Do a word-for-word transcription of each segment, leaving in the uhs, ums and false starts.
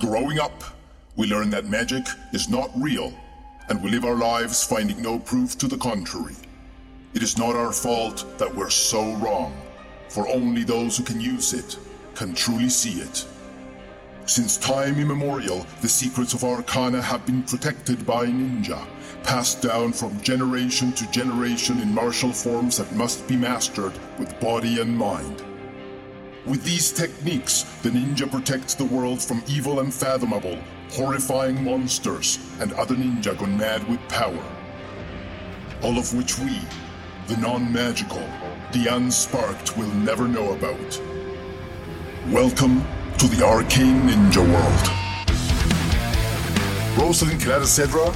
Growing up, we learn that magic is not real, and we live our lives finding no proof to the contrary. It is not our fault that we're so wrong, for only those who can use it can truly see it. Since time immemorial, the secrets of Arcana have been protected by ninja, passed down from generation to generation in martial forms that must be mastered with body and mind. With these techniques, the ninja protects the world from evil unfathomable, horrifying monsters and other ninja gone mad with power. All of which we, the non-magical, the unsparked, will never know about. Welcome to the Arcane Ninja World. Rosalind Clarice Cedra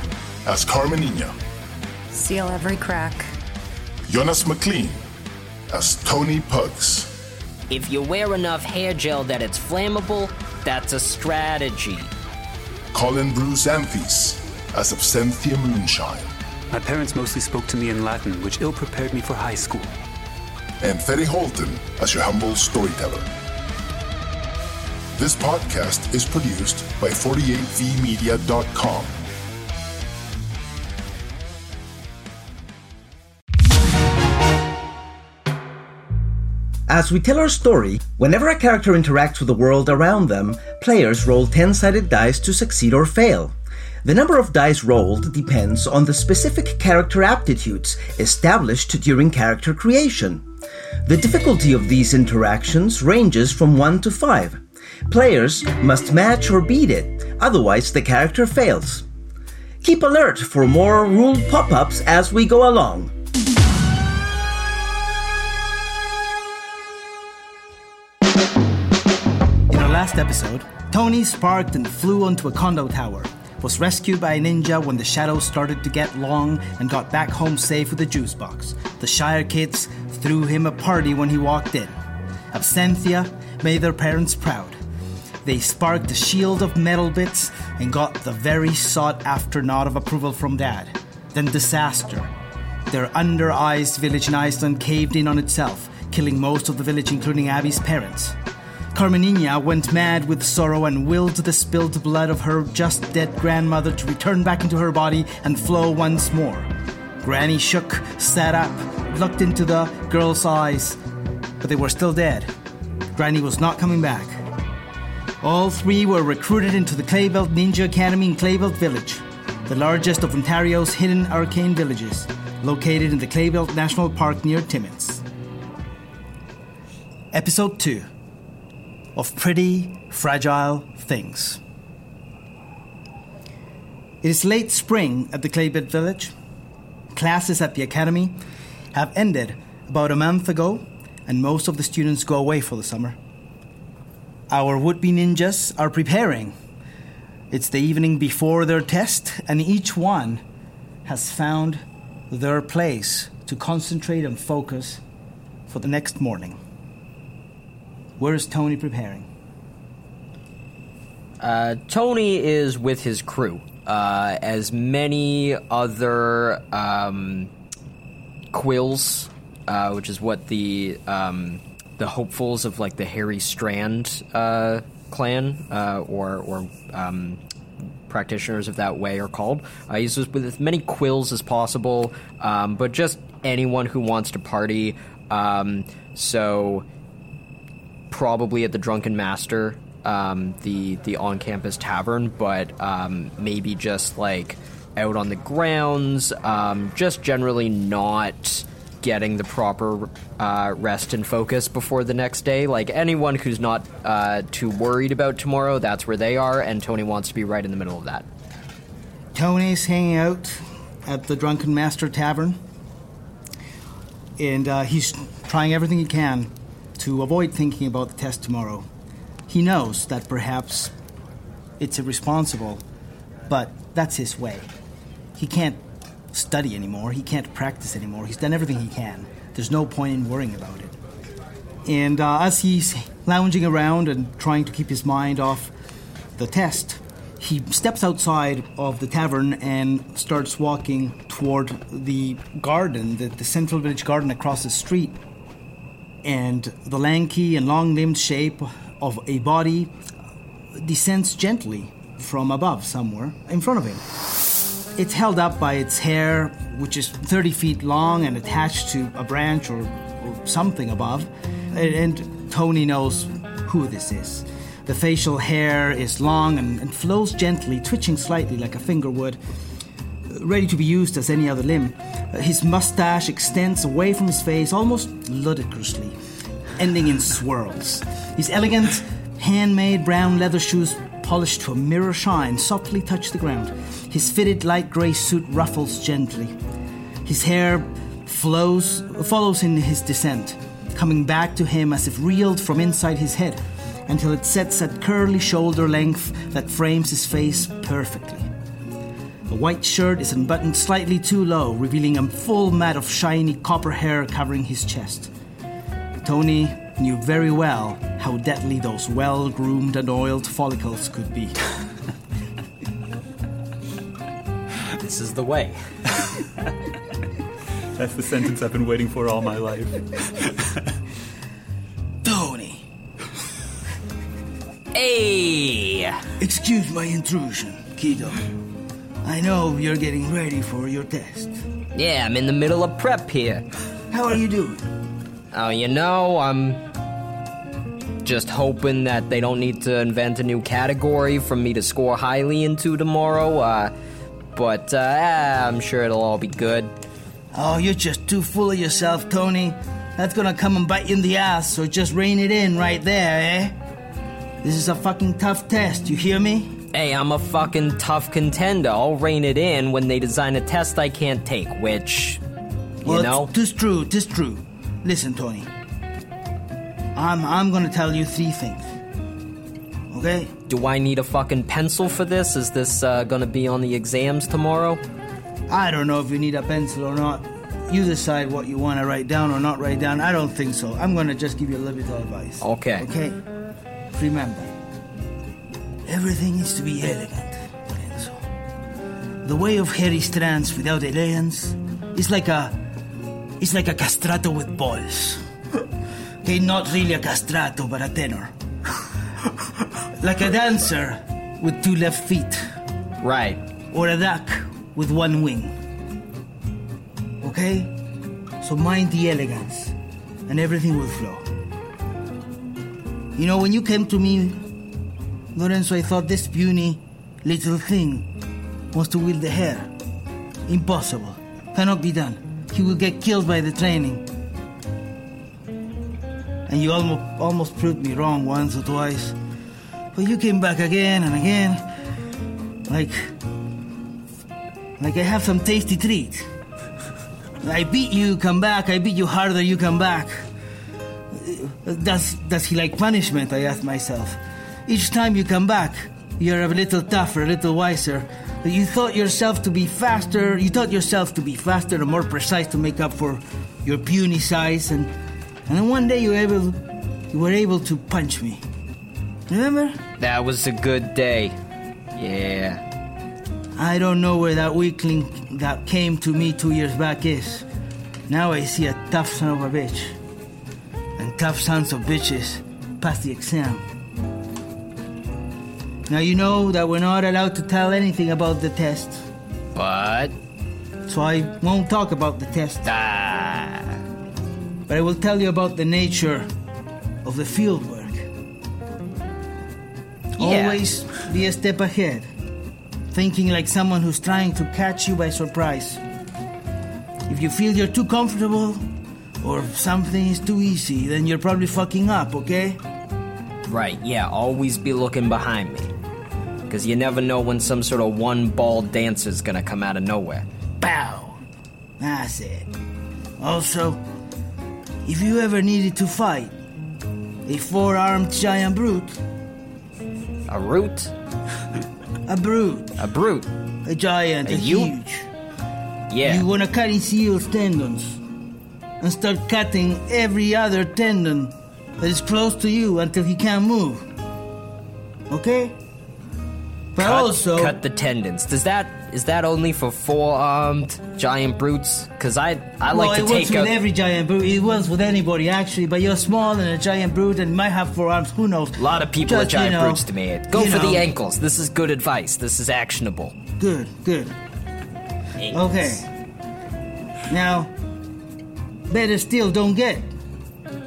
as CarmenIña. Seal every crack. Jonas McLean as Tony Pugs. If you wear enough hair gel that it's flammable, that's a strategy. Colin Bruce Amphis as Absenthia Moonshine. My parents mostly spoke to me in Latin, which ill-prepared me for high school. And Ferry Holton as your humble storyteller. This podcast is produced by forty-eight v media dot com. As we tell our story, whenever a character interacts with the world around them, players roll ten-sided dice to succeed or fail. The number of dice rolled depends on the specific character aptitudes established during character creation. The difficulty of these interactions ranges from one to five. Players must match or beat it, otherwise the character fails. Keep alert for more rule pop-ups as we go along. In our last episode, Tony sparked and flew onto a condo tower, was rescued by a ninja when the shadows started to get long, and got back home safe with a juice box. The Shire kids threw him a party when he walked in. Absenthia made their parents proud. They sparked a shield of metal bits and got the very sought-after nod of approval from Dad. Then disaster. Their under-iced village in Iceland caved in on itself, killing most of the village, including Abby's parents. CarmenIña went mad with sorrow and willed the spilled blood of her just-dead grandmother to return back into her body and flow once more. Granny shook, sat up, looked into the girl's eyes, but they were still dead. Granny was not coming back. All three were recruited into the Claybelt Ninja Academy in Claybelt Village, the largest of Ontario's hidden arcane villages, located in the Claybelt National Park near Timmins. Episode two of Pretty Fragile Things. It is late spring at the Claybelt Village. Classes at the academy have ended about a month ago, and most of the students go away for the summer. Our would-be ninjas are preparing. It's the evening before their test, and each one has found their place to concentrate and focus for the next morning. Where is Tony preparing? Uh, Tony is with his crew. Uh, as many other um, quills, uh, which is what the... Um, the hopefuls of, like, the Harry Strand uh, clan uh, or, or um, practitioners of that way are called. Uh, he's with as many quills as possible, um, but just anyone who wants to party. Um, so probably at the Drunken Master, um, the, the on-campus tavern, but um, maybe just, like, out on the grounds, um, just generally not... getting the proper uh, rest and focus before the next day. Like, anyone who's not uh, too worried about tomorrow, that's where they are, and Tony wants to be right in the middle of that. Tony's hanging out at the Drunken Master Tavern, and uh, he's trying everything he can to avoid thinking about the test tomorrow. He knows that perhaps it's irresponsible, but that's his way. He can't study anymore. He can't practice anymore. He's done everything he can. There's no point in worrying about it. And uh, as he's lounging around and trying to keep his mind off the test, he steps outside of the tavern and starts walking toward the garden, the, the central village garden across the street. And the lanky and long-limbed shape of a body descends gently from above somewhere in front of him. It's held up by its hair, which is thirty feet long and attached to a branch or, or something above. And, and Tony knows who this is. The facial hair is long and, and flows gently, twitching slightly like a finger would, ready to be used as any other limb. His mustache extends away from his face almost ludicrously, ending in swirls. His elegant, handmade brown leather shoes, polished to a mirror shine, softly touch the ground. His fitted light grey suit ruffles gently. His hair flows, follows in his descent, coming back to him as if reeled from inside his head, until it sets at curly shoulder length that frames his face perfectly. The white shirt is unbuttoned slightly too low, revealing a full mat of shiny copper hair covering his chest. Tony knew very well how deadly those well-groomed and oiled follicles could be. This is the way. That's the sentence I've been waiting for all my life. Tony. Hey! Excuse my intrusion, kiddo. I know you're getting ready for your test. Yeah, I'm in the middle of prep here. How are you doing? Oh, you know, I'm just hoping that they don't need to invent a new category for me to score highly into tomorrow, uh, but uh, I'm sure it'll all be good. Oh, you're just too full of yourself, Tony. That's gonna come and bite you in the ass, so just rein it in right there, eh? This is a fucking tough test, you hear me? Hey, I'm a fucking tough contender. I'll rein it in when they design a test I can't take, which, you well, know? Well, tis true, tis true. Listen, Tony. I'm I'm gonna tell you three things. Okay? Do I need a fucking pencil for this? Is this uh, gonna be on the exams tomorrow? I don't know if you need a pencil or not. You decide what you want to write down or not write down. I don't think so. I'm gonna just give you a little bit of advice. Okay. Okay? Remember, everything needs to be elegant, Lorenzo. The way of Harry Strand without elegance is like a It's like a castrato with balls. Okay, not really a castrato, but a tenor. Like a dancer with two left feet. Right. Or a duck with one wing. Okay? So mind the elegance, and everything will flow. You know, when you came to me, Lorenzo, I thought this puny little thing wants to wield the hair. Impossible. Cannot be done. He will get killed by the training. And you almost almost proved me wrong once or twice. But you came back again and again. Like... Like I have some tasty treat. I beat you, come back. I beat you harder, you come back. Does, does he like punishment, I asked myself. Each time you come back, you're a little tougher, a little wiser. You thought yourself to be faster, you taught yourself to be faster and more precise to make up for your puny size, and and then one day you were able, you were able to punch me. Remember? That was a good day. Yeah. I don't know where that weakling that came to me two years back is. Now I see a tough son of a bitch. And tough sons of bitches pass the exam. Now you know that we're not allowed to tell anything about the test. But? So I won't talk about the test. Ah. But I will tell you about the nature of the fieldwork. Yeah. Always be a step ahead. Thinking like someone who's trying to catch you by surprise. If you feel you're too comfortable or something is too easy, then you're probably fucking up, okay? Right, yeah, always be looking behind me. Because you never know when some sort of one-ball dancer's gonna come out of nowhere. Bow! That's it. Also, if you ever needed to fight a four-armed giant brute... A root? A brute. A brute. A giant, a, a huge. Yeah. You wanna cut his heel's tendons and start cutting every other tendon that is close to you until he can't move. Okay? But cut, also... Cut the tendons. Does that Is that only for four-armed giant brutes? Because I, I well, like to take a... Well, it works with every giant brute. It works with anybody, actually. But you're small and a giant brute and might have four arms. Who knows? A lot of people Just, are giant you know, brutes to me. Go for know. the ankles. This is good advice. This is actionable. Good, good. Ankles. Okay. Now, better still don't get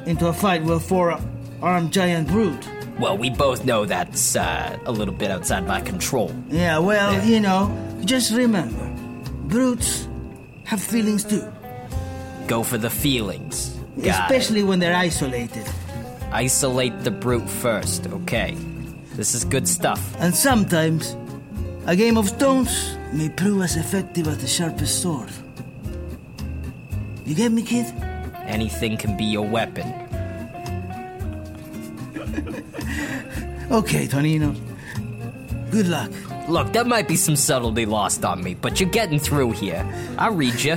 into a fight with a four-armed giant brute. Well, we both know that's uh, a little bit outside my control. Yeah, well, yeah. you know, just remember, brutes have feelings too. Go for the feelings. Got Especially it. when they're isolated. Isolate the brute first, okay. This is good stuff. And sometimes, a game of stones may prove as effective as the sharpest sword. You get me, kid? Anything can be your weapon. Okay, Tonino. Good luck. Look, there might be some subtlety lost on me, but you're getting through here. I read you.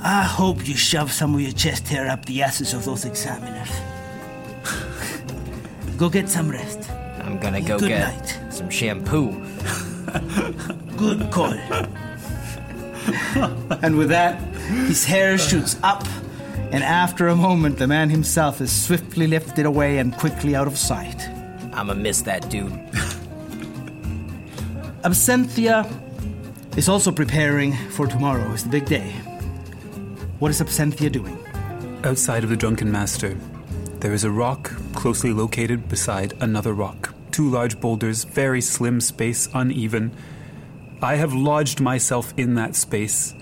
I hope you shove some of your chest hair up the asses of those examiners. Go get some rest. I'm gonna go Good get night. some shampoo. Good call. And with that, his hair shoots up. And after a moment, the man himself is swiftly lifted away and quickly out of sight. I'ma miss that dude. Absenthia is also preparing for tomorrow. It's the big day. What is Absenthia doing? Outside of the Drunken Master, there is a rock closely located beside another rock. Two large boulders, very slim space, uneven. I have lodged myself in that space,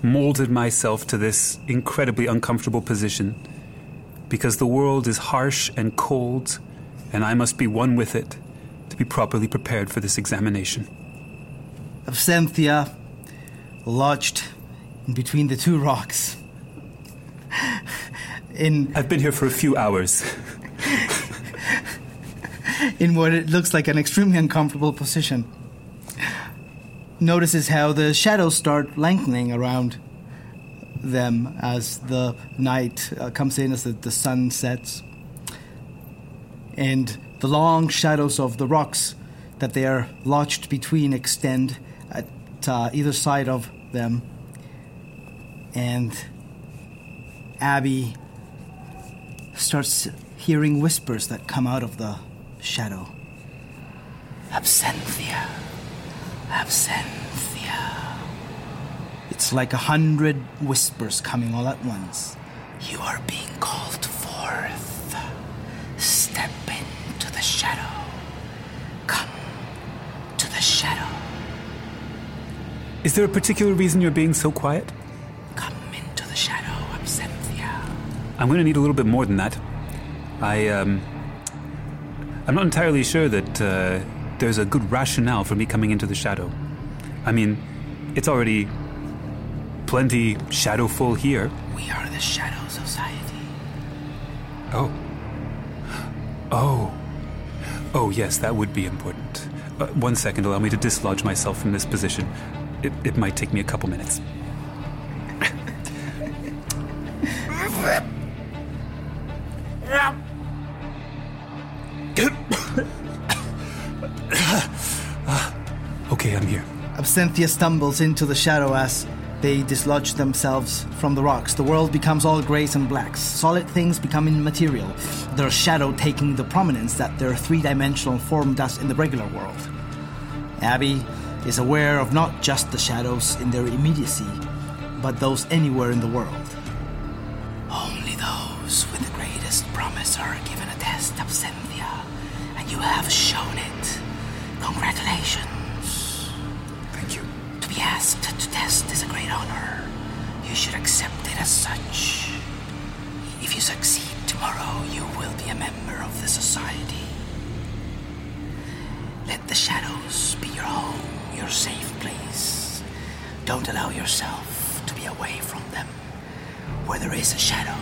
molded myself to this incredibly uncomfortable position because the world is harsh and cold and I must be one with it to be properly prepared for this examination. Absenthia, lodged in between the two rocks. in I've been here for a few hours. In what it looks like an extremely uncomfortable position. Notices how the shadows start lengthening around them as the night uh, comes in, as the, the sun sets. And the long shadows of the rocks that they are lodged between extend at uh, either side of them. And Abby starts hearing whispers that come out of the shadow. Absenthia. Absenthia. It's like a hundred whispers coming all at once. You are being called forth. Step into the shadow. Come to the shadow. Is there a particular reason you're being so quiet? Come into the shadow, Absenthia. I'm going to need a little bit more than that. I, um... I'm not entirely sure that, uh... there's a good rationale for me coming into the shadow. I mean, it's already plenty shadowful here. We are the Shadow Society. Oh. Oh. Oh, yes, that would be important. Uh, one second, allow me to dislodge myself from this position. It, it might take me a couple minutes. Okay, I'm here. Absenthia stumbles into the shadow as they dislodge themselves from the rocks. The world becomes all grays and blacks. Solid things become immaterial, their shadow taking the prominence that their three-dimensional form does in the regular world. Abby is aware of not just the shadows in their immediacy, but those anywhere in the world. Only those with the greatest promise are given a test, Absenthia, and you have shown it. Congratulations. Thank you. To be asked to test is a great honor. You should accept it as such. If you succeed tomorrow, you will be a member of the society. Let the shadows be your home, your safe place. Don't allow yourself to be away from them. Where there is a shadow,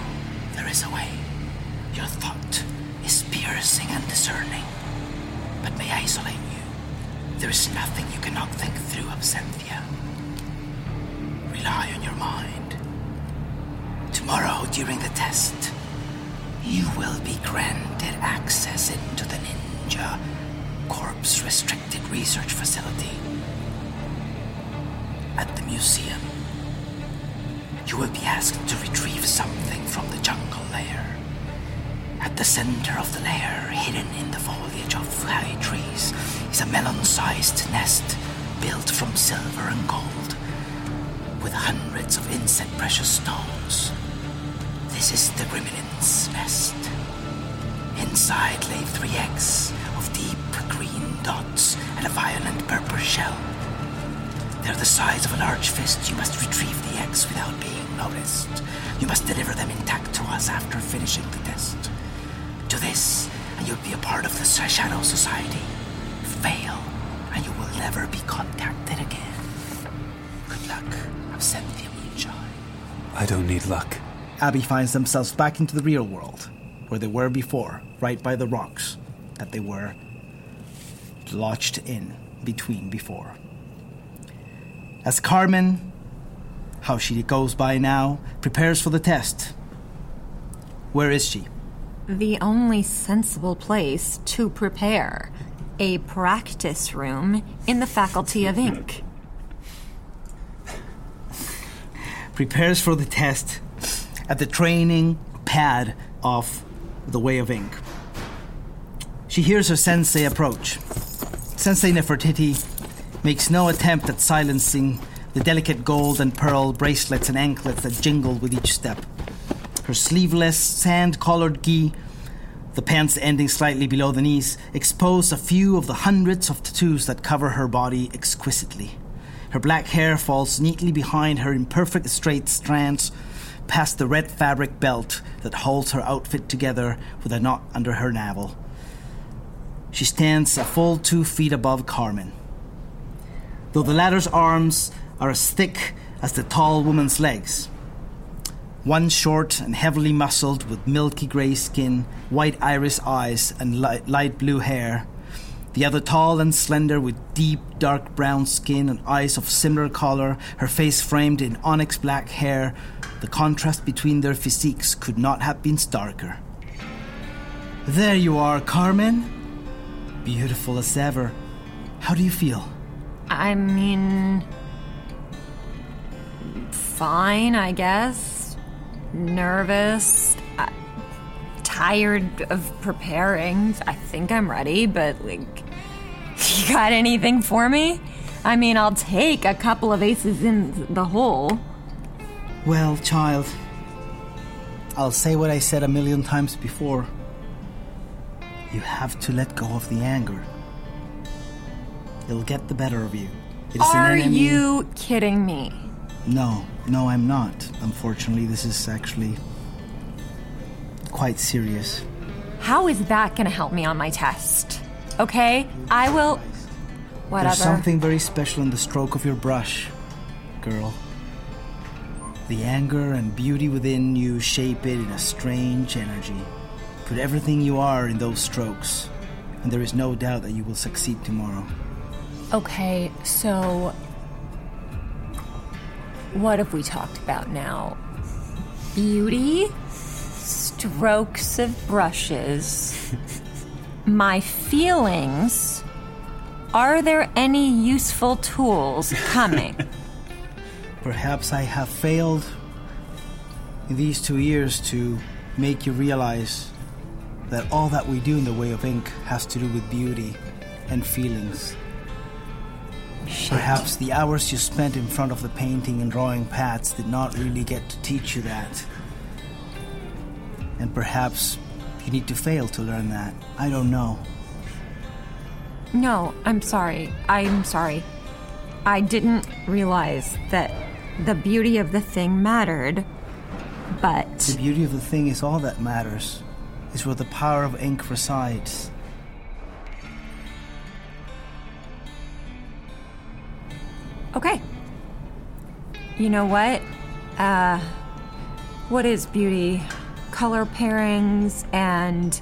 there is a way. Your thought is piercing and discerning, but may isolate you. There is nothing you cannot think through, Absenthia. Rely on your mind. Tomorrow, during the test, you will be granted access into the Ninja Corpse Restricted Research Facility, at the museum. You will be asked to retrieve something from the jungle lair. At the center of the lair, hidden in the foliage of high trees, is a melon-sized nest built from silver and gold, with hundreds of insect precious stones. This is the gremlin's nest. Inside lay three eggs of deep green dots and a violent purple shell. They're the size of a large fist. You must retrieve the eggs without being noticed. You must deliver them intact to us after finishing the test. Do this, and you'll be a part of the Shadow Society. Fail, and you will never be contacted again. Good luck, Absenthia Moonshine. I don't need luck. Abby finds themselves back into the real world, where they were before, right by the rocks that they were lodged in between before. As Carmen, how she goes by now, prepares for the test. Where is she? The only sensible place to prepare. A practice room in the Faculty of Ink. Prepares for the test at the training pad of the Way of Ink. She hears her sensei approach. Sensei Nefertiti makes no attempt at silencing the delicate gold and pearl bracelets and anklets that jingle with each step. Her sleeveless, sand-collared gi, the pants ending slightly below the knees, expose a few of the hundreds of tattoos that cover her body exquisitely. Her black hair falls neatly behind her imperfect straight strands, past the red fabric belt that holds her outfit together with a knot under her navel. She stands a full two feet above Carmen. Though the latter's arms are as thick as the tall woman's legs, one short and heavily muscled with milky gray skin, white iris eyes, and light, light blue hair, the other tall and slender with deep, dark brown skin and eyes of similar color, her face framed in onyx black hair. The contrast between their physiques could not have been starker. There you are, Carmen. Beautiful as ever. How do you feel? I mean... fine, I guess. Nervous. I- tired of preparing. I think I'm ready, but, like, you got anything for me? I mean, I'll take a couple of aces in the hole. Well, child, I'll say what I said a million times before. You have to let go of the anger. It'll get the better of you. It is Are an enemy. You kidding me? No, no, I'm not. Unfortunately, this is actually quite serious. How is that going to help me on my test? Okay, I will... whatever. There's something very special in the stroke of your brush, girl. The anger and beauty within you shape it in a strange energy. Put everything you are in those strokes, and there is no doubt that you will succeed tomorrow. Okay, so... what have we talked about now? Beauty? Strokes of brushes. My feelings? Are there any useful tools coming? Perhaps I have failed in these two years to make you realize that all that we do in the Way of Ink has to do with beauty and feelings. Shit. Perhaps the hours you spent in front of the painting and drawing pads did not really get to teach you that. And perhaps you need to fail to learn that. I don't know. No, I'm sorry. I'm sorry. I didn't realize that the beauty of the thing mattered, but... the beauty of the thing is all that matters. It's where the power of ink resides. Okay. You know what? Uh, what is beauty? Color pairings and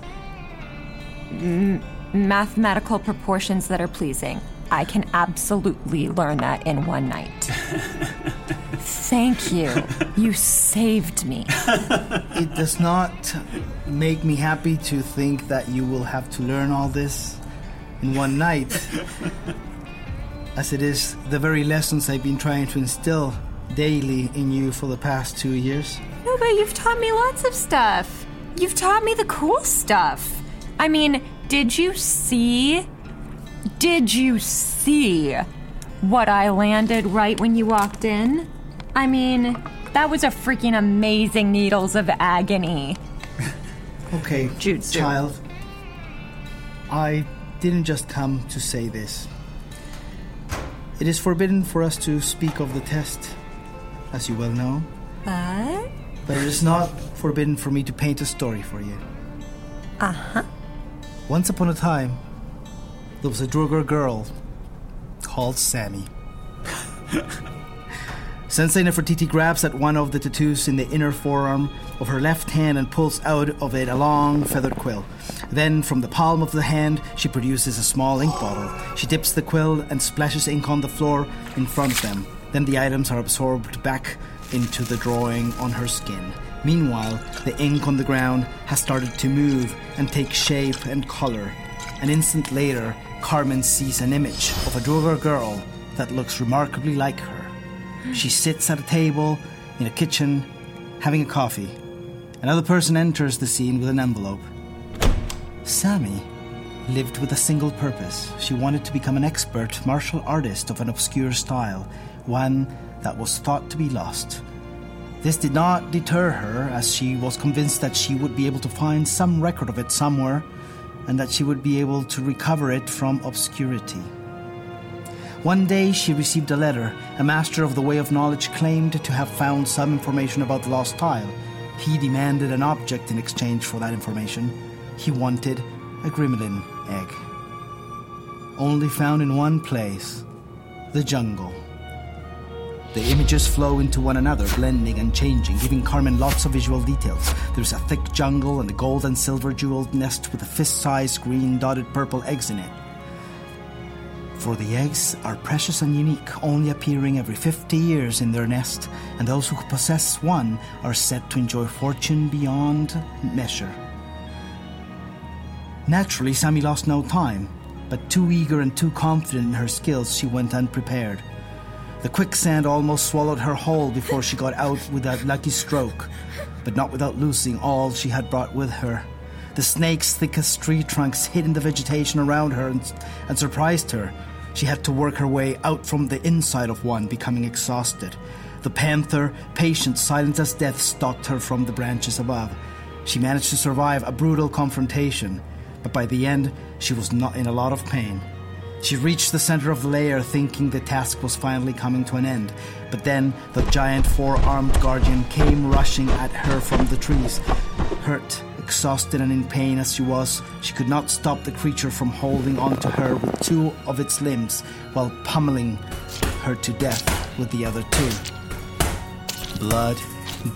m- mathematical proportions that are pleasing. I can absolutely learn that in one night. Thank you. You saved me. It does not make me happy to think that you will have to learn all this in one night. as it is the very lessons I've been trying to instill daily in you for the past two years. No, but you've taught me lots of stuff. You've taught me the cool stuff. I mean, did you see? Did you see what I landed right when you walked in? I mean, that was a freaking amazing Needles of Agony. Okay, Jutsu. Child, I didn't just come to say this. It is forbidden for us to speak of the test, as you well know. But? But it is not forbidden for me to paint a story for you. Uh-huh. Once upon a time, there was a Drugar girl called Sammy. Sensei Nefertiti grabs at one of the tattoos in the inner forearm of her left hand and pulls out of it a long feathered quill. Then, from the palm of the hand, she produces a small ink bottle. She dips the quill and splashes ink on the floor in front of them. Then the items are absorbed back into the drawing on her skin. Meanwhile, the ink on the ground has started to move and take shape and color. An instant later, Carmen sees an image of a Drugar girl that looks remarkably like her. She sits at a table in a kitchen, having a coffee. Another person enters the scene with an envelope. Sammy lived with a single purpose. She wanted to become an expert martial artist of an obscure style, one that was thought to be lost. This did not deter her, as she was convinced that she would be able to find some record of it somewhere, and that she would be able to recover it from obscurity. One day she received a letter. A master of the Way of Knowledge claimed to have found some information about the lost tile. He demanded an object in exchange for that information. He wanted a gremlin egg. Only found in one place, the jungle. The images flow into one another, blending and changing, giving Carmen lots of visual details. There's a thick jungle and a gold and silver jeweled nest with a fist-sized green dotted purple eggs in it. For the eggs are precious and unique, only appearing every fifty years in their nest, and those who possess one are said to enjoy fortune beyond measure. Naturally, Sammy lost no time, but too eager and too confident in her skills, she went unprepared. The quicksand almost swallowed her whole before she got out with that lucky stroke, but not without losing all she had brought with her. The snakes, thick as tree trunks, hid in the vegetation around her and, and surprised her. She had to work her way out from the inside of one, becoming exhausted. The panther, patient, silent as death, stalked her from the branches above. She managed to survive a brutal confrontation, but by the end, she was not in a lot of pain. She reached the center of the lair, thinking the task was finally coming to an end. But then, the giant four-armed guardian came rushing at her from the trees. Hurt, exhausted and in pain as she was, she could not stop the creature from holding onto her with two of its limbs while pummeling her to death with the other two. Blood,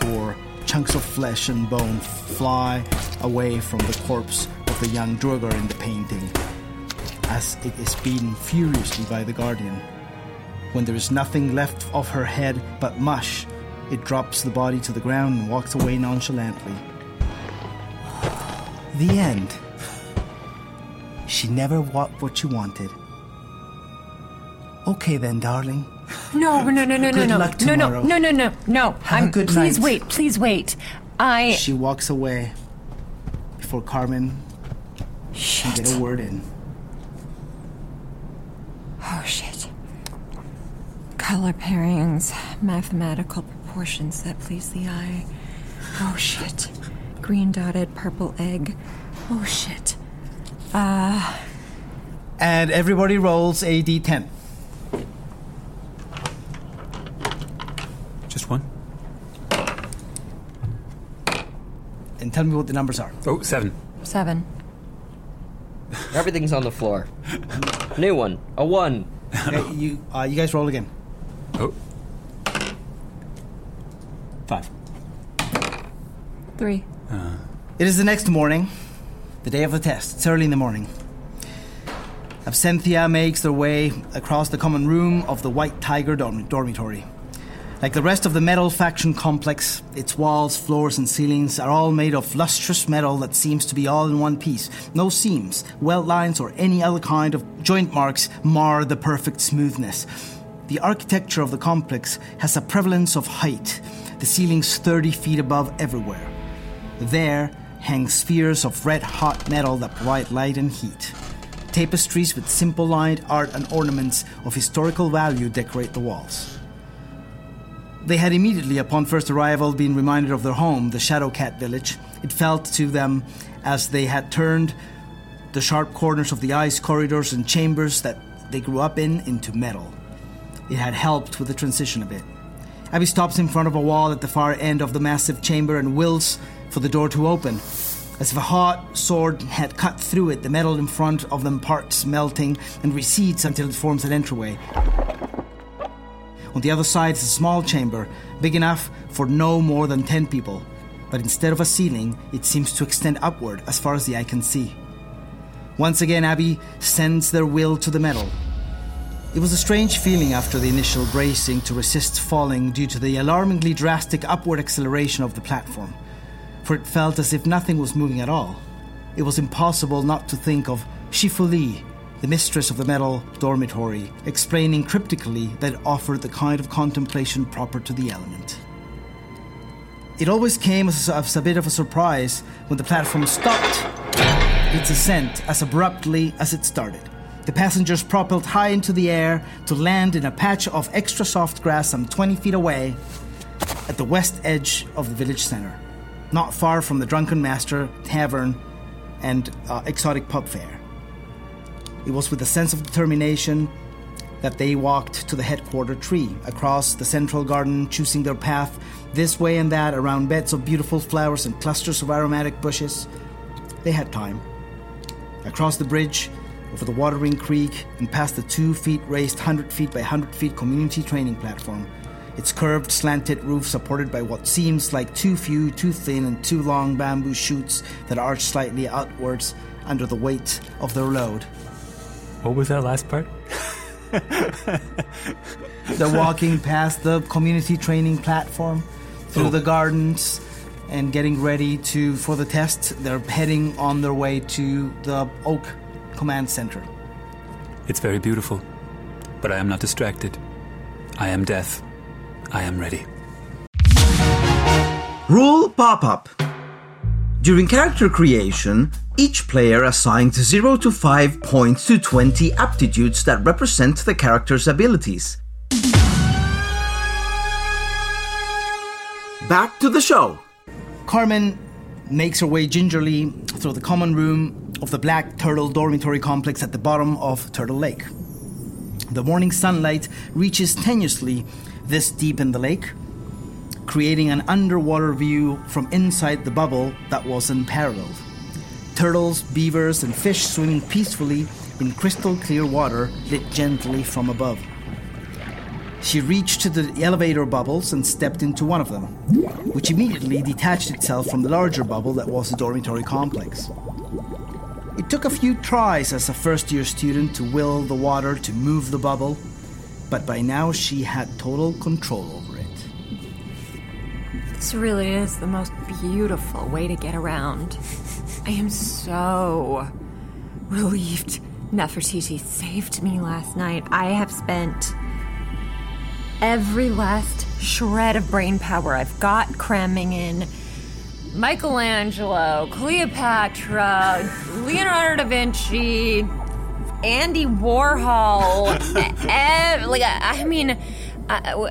gore, chunks of flesh and bone fly away from the corpse of the young Drugar in the painting, as it is beaten furiously by the guardian. When there is nothing left of her head but mush, it drops the body to the ground and walks away nonchalantly. The end. She never got what she wanted. Okay then, darling. No, no, no, no, no, no, luck no, no, no, no, no, no. Have I'm, a good please night. wait, please wait. I. She walks away before Carmen shit. can get a word in. Oh, shit. Color pairings, mathematical proportions that please the eye. Oh, shit. Green dotted purple egg. Oh, shit. Uh... And everybody rolls a d ten. Just one? And tell me what the numbers are. Oh, seven. Seven. Everything's on the floor. New one. A one. Okay, you, uh, you guys roll again. Oh. Five. Three. Uh. It is the next morning, the day of the test. It's early in the morning. Absenthia makes their way across the common room of the White Tiger dorm- dormitory. Like the rest of the Metal Faction complex, its walls, floors, and ceilings are all made of lustrous metal that seems to be all in one piece. No seams, welt lines, or any other kind of joint marks mar the perfect smoothness. The architecture of the complex has a prevalence of height, the ceilings thirty feet above everywhere. There hang spheres of red-hot metal that provide light and heat. Tapestries with simple lined art and ornaments of historical value decorate the walls. They had immediately, upon first arrival, been reminded of their home, the Shadow Cat Village. It felt to them as they had turned the sharp corners of the ice corridors and chambers that they grew up in into metal. It had helped with the transition a bit. Abby stops in front of a wall at the far end of the massive chamber and wills for the door to open. As if a hot sword had cut through it, the metal in front of them parts, melting, and recedes until it forms an entryway. On the other side is a small chamber, big enough for no more than ten people, but instead of a ceiling, it seems to extend upward as far as the eye can see. Once again, Abby sends their will to the metal. It was a strange feeling after the initial bracing to resist falling due to the alarmingly drastic upward acceleration of the platform, for it felt as if nothing was moving at all. It was impossible not to think of Shifu Lee, the mistress of the metal dormitory, explaining cryptically that it offered the kind of contemplation proper to the element. It always came as a, as a bit of a surprise when the platform stopped its ascent as abruptly as it started. The passengers propelled high into the air to land in a patch of extra soft grass some twenty feet away at the west edge of the village center, not far from the Drunken Master, Tavern, and uh, Exotic Pub Fair. It was with a sense of determination that they walked to the headquarters tree, across the central garden, choosing their path this way and that, around beds of beautiful flowers and clusters of aromatic bushes. They had time. Across the bridge, over the watering creek, and past the two-feet raised one hundred feet by one hundred feet community training platform, its curved, slanted roof supported by what seems like too few, too thin, and too long bamboo shoots that arch slightly outwards under the weight of their load. What was that last part? They're walking past the community training platform, through oh. the gardens, and getting ready to for the test. They're heading on their way to the Oak Command Center. It's very beautiful, but I am not distracted. I am deaf. I am ready. Rule pop-up. During character creation, each player assigned zero to five points to twenty aptitudes that represent the character's abilities. Back to the show. Carmen makes her way gingerly through the common room of the Black Turtle dormitory complex at the bottom of Turtle Lake. The morning sunlight reaches tenuously this deep in the lake, creating an underwater view from inside the bubble that was unparalleled. Turtles, beavers, and fish swimming peacefully in crystal clear water lit gently from above. She reached to the elevator bubbles and stepped into one of them, which immediately detached itself from the larger bubble that was the dormitory complex. It took a few tries as a first-year student to will the water to move the bubble, but by now she had total control over it. This really is the most beautiful way to get around. I am so relieved Nefertiti saved me last night. I have spent every last shred of brain power I've got cramming in Michelangelo, Cleopatra, Leonardo da Vinci, Andy Warhol, ev- like I mean... Uh,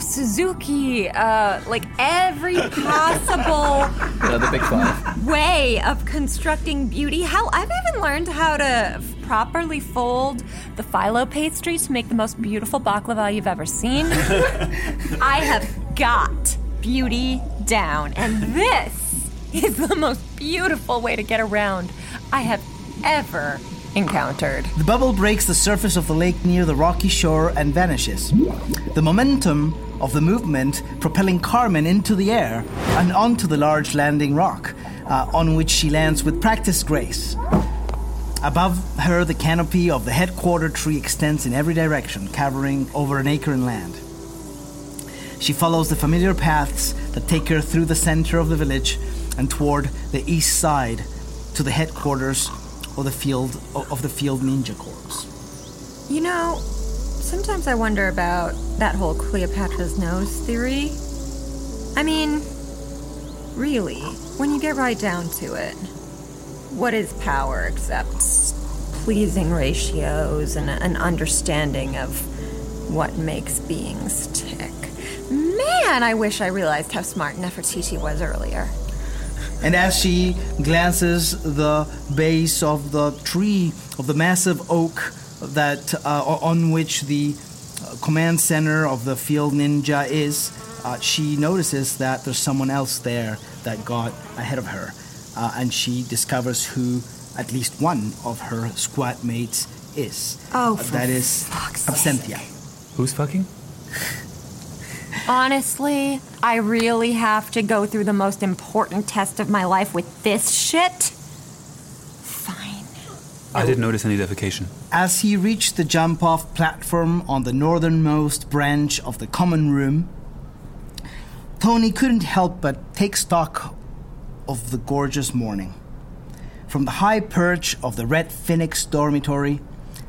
Suzuki, uh, like every possible yeah, the big five. way of constructing beauty. Hell, I've even learned how to f- properly fold the phyllo pastry to make the most beautiful baklava you've ever seen. I have got beauty down, and this is the most beautiful way to get around I have ever encountered. The bubble breaks the surface of the lake near the rocky shore and vanishes. The momentum of the movement propelling Carmen into the air and onto the large landing rock, uh, on which she lands with practiced grace. Above her, the canopy of the headquarter tree extends in every direction, covering over an acre in land. She follows the familiar paths that take her through the center of the village and toward the east side to the headquarters of the field of the Field Ninja Corps. You know, sometimes I wonder about that whole Cleopatra's nose theory. I mean, really, when you get right down to it, what is power except pleasing ratios and an understanding of what makes beings tick? Man, I wish I realized how smart Nefertiti was earlier. And as she glances the base of the tree, of the massive oak that uh, on which the command center of the Field Ninja is, uh, she notices that there's someone else there that got ahead of her. Uh, and she discovers who at least one of her squad mates is. Oh, for That is Absenthia. Who's fucking? Honestly, I really have to go through the most important test of my life with this shit? Fine. I didn't notice any defecation. As he reached the jump-off platform on the northernmost branch of the common room, Tony couldn't help but take stock of the gorgeous morning. From the high perch of the Red Phoenix dormitory,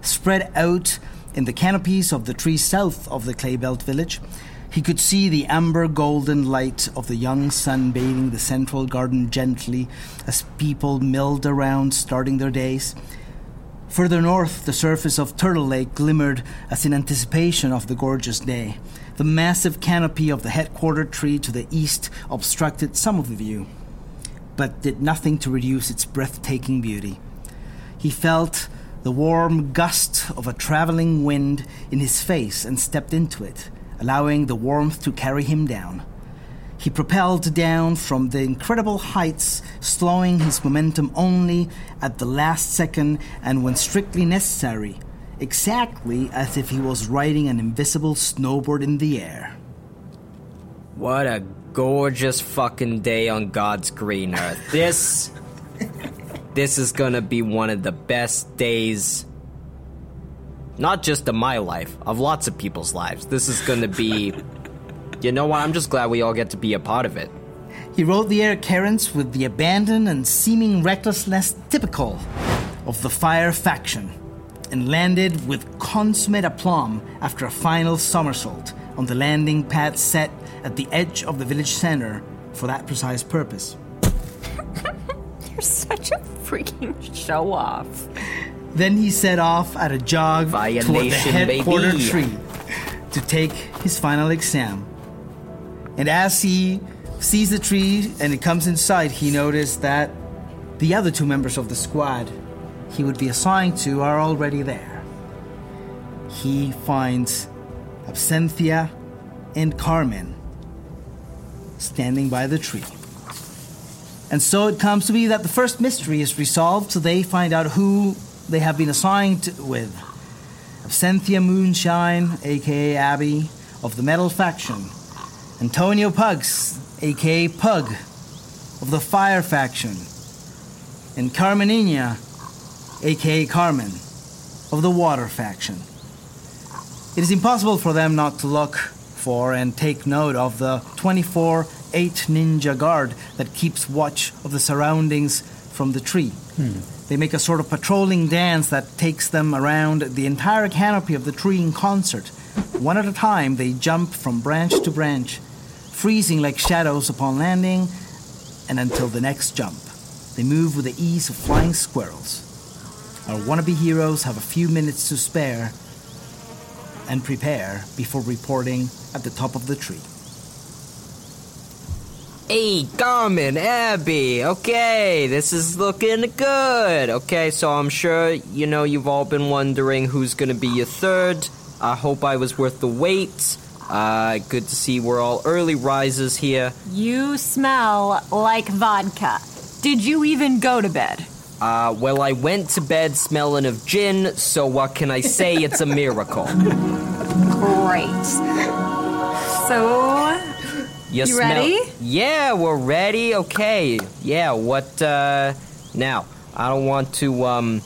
spread out in the canopies of the trees south of the Claybelt Village, he could see the amber-golden light of the young sun bathing the central garden gently as people milled around starting their days. Further north, the surface of Turtle Lake glimmered as in anticipation of the gorgeous day. The massive canopy of the headquarter tree to the east obstructed some of the view, but did nothing to reduce its breathtaking beauty. He felt the warm gust of a traveling wind in his face and stepped into it, allowing the warmth to carry him down. He propelled down from the incredible heights, slowing his momentum only at the last second and when strictly necessary, exactly as if he was riding an invisible snowboard in the air. What a gorgeous fucking day on God's green earth. This... this is gonna be one of the best days... not just of my life, of lots of people's lives. This is gonna be... you know what, I'm just glad we all get to be a part of it. He rode the air currents with the abandon and seeming recklessness typical of the Fire Faction, and landed with consummate aplomb after a final somersault on the landing pad set at the edge of the village center for that precise purpose. You're such a freaking show-off. Then he set off at a jog Violation, toward the headquarter baby. tree to take his final exam. And as he sees the tree and it comes inside, he noticed that the other two members of the squad he would be assigned to are already there. He finds Absenthia and Carmen standing by the tree. And so it comes to be that the first mystery is resolved, so they find out who they have been assigned with. Absenthia Moonshine, a k a. Abby, of the Metal Faction. Antonio Pugs, a k a. Pug, of the Fire Faction. And CarmenIña, a k a. Carmen, of the Water Faction. It is impossible for them not to look for and take note of the twenty-four eight ninja guard that keeps watch of the surroundings from the tree. Hmm. They make a sort of patrolling dance that takes them around the entire canopy of the tree in concert. One at a time, they jump from branch to branch, freezing like shadows upon landing, and until the next jump, they move with the ease of flying squirrels. Our wannabe heroes have a few minutes to spare and prepare before reporting at the top of the tree. Hey, Carmen, Abby, okay, this is looking good. Okay, so I'm sure, you know, you've all been wondering who's going to be your third. I hope I was worth the wait. Uh, good to see we're all early risers here. You smell like vodka. Did you even go to bed? Uh, well, I went to bed smelling of gin, so what can I say? It's a miracle. Great. So... You, you smell- ready? Yeah, we're ready. Okay. Yeah, what, uh... Now, I don't want to, um...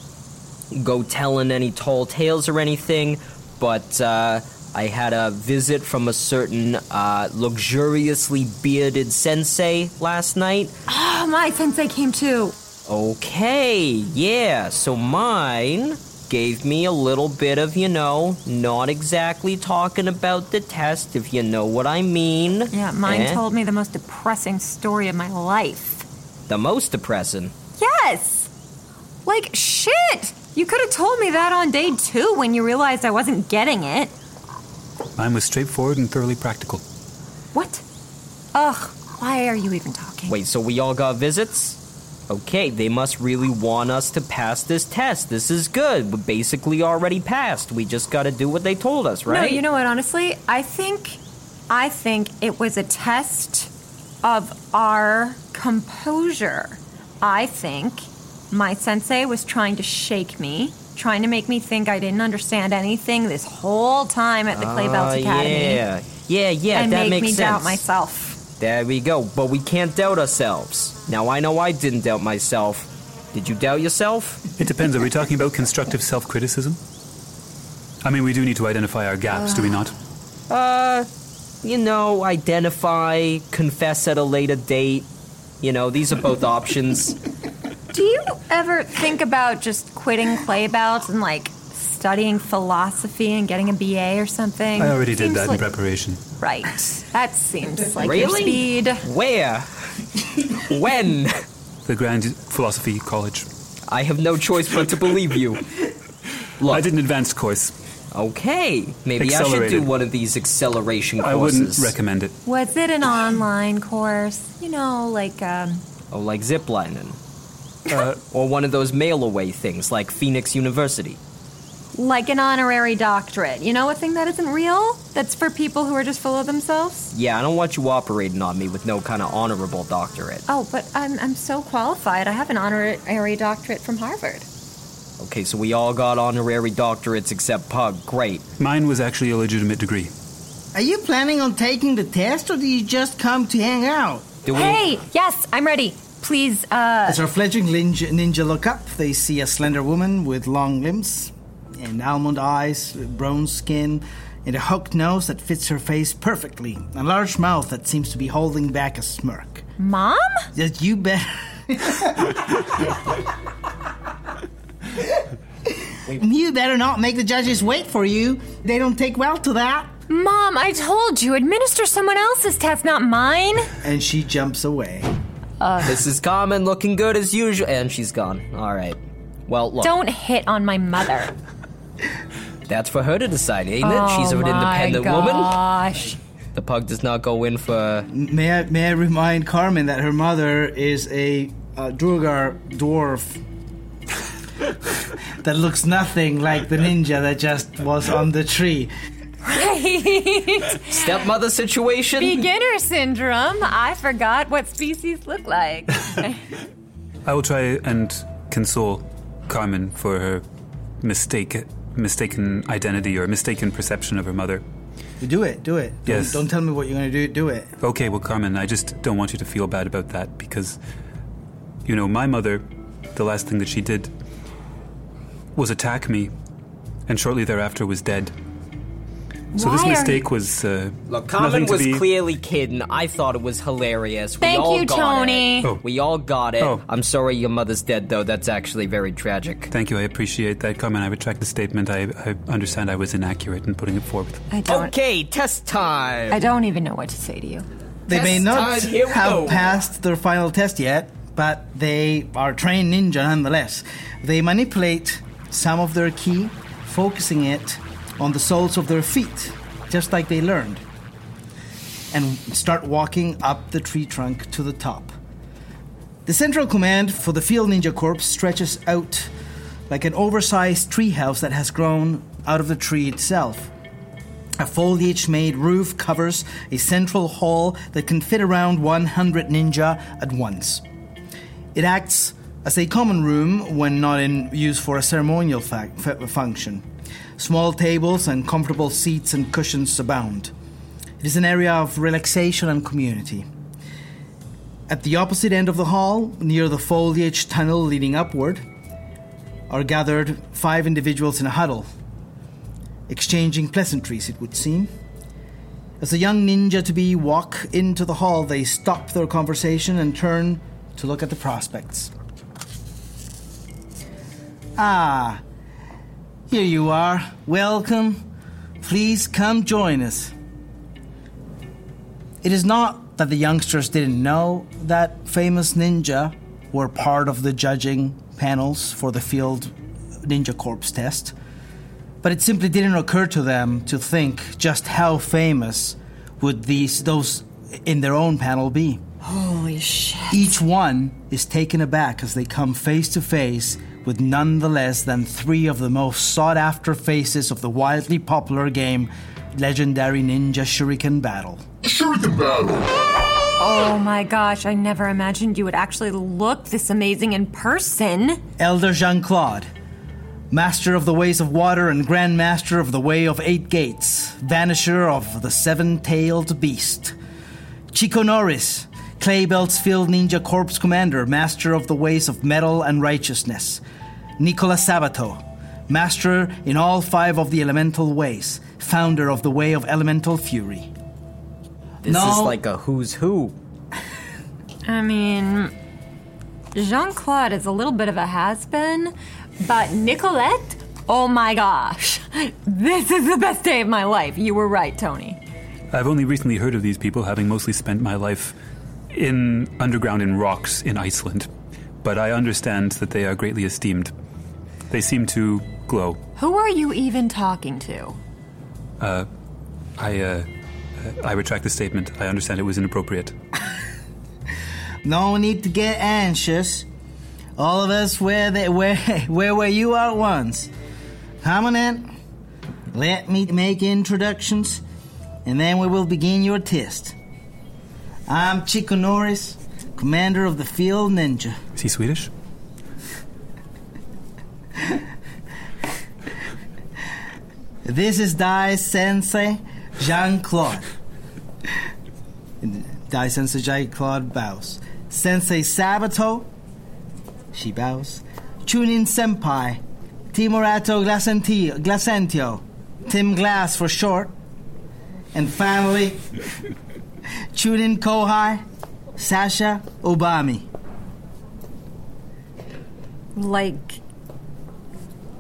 go telling any tall tales or anything, but, uh... I had a visit from a certain uh, luxuriously bearded sensei last night. Oh, my sensei came too. Okay, yeah, so mine gave me a little bit of, you know, not exactly talking about the test, if you know what I mean. Yeah, mine eh? told me the most depressing story of my life. The most depressing? Yes! Like, shit! You could have told me that on day two when you realized I wasn't getting it. Mine was straightforward and thoroughly practical. What? Ugh, why are you even talking? Wait, so we all got visits? Okay, they must really want us to pass this test. This is good. We're basically already passed. We just gotta do what they told us, right? No, you know what, honestly? I think... I think it was a test of our composure. I think my sensei was trying to shake me, trying to make me think I didn't understand anything this whole time at the uh, Claybelt Academy. Yeah, yeah, yeah, and that makes sense. And make me doubt myself. There we go, but we can't doubt ourselves. Now I know I didn't doubt myself. Did you doubt yourself? It depends. Are we talking about constructive self-criticism? I mean, we do need to identify our gaps, uh, do we not? Uh, you know, identify, confess at a later date. You know, these are both options. Do you ever think about just quitting Claybelt and, like, studying philosophy and getting a B A or something? I already did that like, in preparation. Right. That seems like really? Your speed. Where? When? The Grand Philosophy College. I have no choice but to believe you. Look. I did an advanced course. Okay. Maybe I should do one of these acceleration courses. I wouldn't recommend it. Was it an online course? You know, like, um... Oh, like ziplining. Uh, or one of those mail-away things, like Phoenix University. Like an honorary doctorate. You know, a thing that isn't real? That's for people who are just full of themselves? Yeah, I don't want you operating on me with no kind of honorable doctorate. Oh, but I'm I'm so qualified. I have an honorary doctorate from Harvard. Okay, so we all got honorary doctorates except Pug. Great. Mine was actually a legitimate degree. Are you planning on taking the test, or do you just come to hang out? Do we- hey, yes, I'm ready. Please, uh... As our fledgling ninja, ninja look up, they see a slender woman with long limbs and almond eyes, bronze skin, and a hooked nose that fits her face perfectly, a large mouth that seems to be holding back a smirk. Mom? That you bet. You better not make the judges wait for you. They don't take well to that. Mom, I told you, administer someone else's test, not mine. And she jumps away. Uh. This is Carmen looking good as usual. And she's gone. All right. Well, look. Don't hit on my mother. That's for her to decide, ain't it? Oh, she's an independent gosh. woman. Gosh. The Pug does not go in for... May I, may I remind Carmen that her mother is a uh, Drugar dwarf that looks nothing like the ninja that just was on the tree. Right. Stepmother situation? Beginner syndrome. I forgot what species look like. I will try and console Carmen for her mistake... mistaken identity or mistaken perception of her mother. Do it, do it. Don't, yes. Don't tell me what you're going to do, do it. Okay, well, Carmen, I just don't want you to feel bad about that because, you know, my mother, the last thing that she did was attack me and shortly thereafter was dead. So Why this mistake you... was uh, Look, Carmen was be... clearly kidding. I thought it was hilarious. Thank we all you, got Tony. It. Oh. We all got it. Oh. I'm sorry your mother's dead, though. That's actually very tragic. Thank you. I appreciate that, Carmen. I retract the statement. I, I understand I was inaccurate in putting it forth. I don't... Okay, test time. I don't even know what to say to you. They test may not time, have passed their final test yet, but they are trained ninja nonetheless. They manipulate some of their ki, focusing it on the soles of their feet, just like they learned, and start walking up the tree trunk to the top. The central command for the Field Ninja Corps stretches out like an oversized treehouse that has grown out of the tree itself. A foliage-made roof covers a central hall that can fit around one hundred ninja at once. It acts as a common room when not in use for a ceremonial fa- f- function. Small tables and comfortable seats and cushions abound. It is an area of relaxation and community. At the opposite end of the hall, near the foliage tunnel leading upward, are gathered five individuals in a huddle. exchanging pleasantries, it would seem. As the young ninja-to-be walk into the hall, they stop their conversation and turn to look at the prospects. Ah, here you are. Welcome. Please come join us. It is not that the youngsters didn't know that famous ninja were part of the judging panels for the Field Ninja Corps test, but it simply didn't occur to them to think just how famous would these those in their own panel be. Holy shit. Each one is taken aback as they come face to face with none the less than three of the most sought-after faces of the wildly popular game, Legendary Ninja Shuriken Battle. Shuriken Battle! Oh my gosh, I never imagined you would actually look this amazing in person. Elder Jean-Claude, Master of the Ways of Water and Grand Master of the Way of Eight Gates, Vanisher of the Seven-Tailed Beast. Chico Norris, Claybelt's Field Ninja Corps Commander, Master of the Ways of Metal and Righteousness. Nicola Sabato, Master in all five of the Elemental Ways, Founder of the Way of Elemental Fury. This no. is like a who's who. I mean, Jean-Claude is a little bit of a has-been, but Nicolette, oh my gosh, this is the best day of my life. You were right, Tony. I've only recently heard of these people, having mostly spent my life in underground in rocks in Iceland, but I understand that they are greatly esteemed. They seem to glow. Who are you even talking to? Uh, I, uh, I retract the statement. I understand it was inappropriate. No need to get anxious. All of us were there, where, where were you at once. Commandant, let me make introductions, and then we will begin your test. I'm Chico Norris, commander of the Field Ninja. Is he Swedish? This is Dai Sensei Jean-Claude. Dai Sensei Jean-Claude bows. Sensei Sabato, she bows. Chunin Senpai, Timorato Glasentio, Tim Glass for short. And finally, Chunin Kohai, Sasha Obami. Like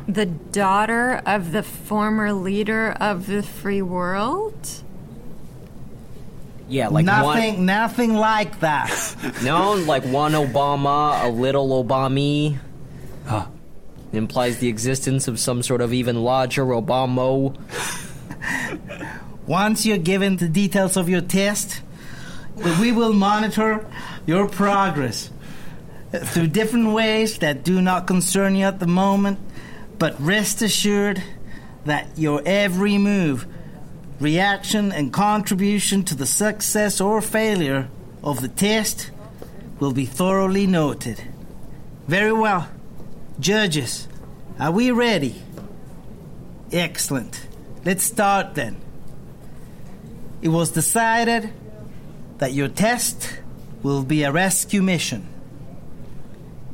the daughter of the former leader of the free world? Yeah, like nothing, one... nothing like that. No, like one Obama, a little Obami. Huh. It implies the existence of some sort of even larger Obamo. Once you're given the details of your test, we will monitor your progress through different ways that do not concern you at the moment, but rest assured that your every move, reaction, and contribution to the success or failure of the test will be thoroughly noted. Very well. Judges, are we ready? Excellent. Let's start then. It was decided that your test will be a rescue mission,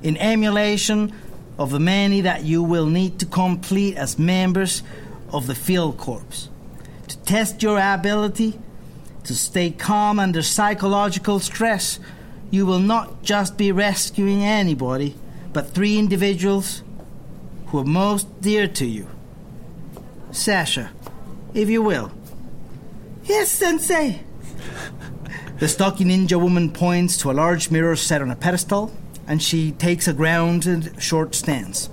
in emulation of the many that you will need to complete as members of the Field Corps, to test your ability to stay calm under psychological stress. You will not just be rescuing anybody, but three individuals who are most dear to you. Sasha, if you will. Yes, Sensei. The stocky ninja woman points to a large mirror set on a pedestal, and she takes a grounded, short stance.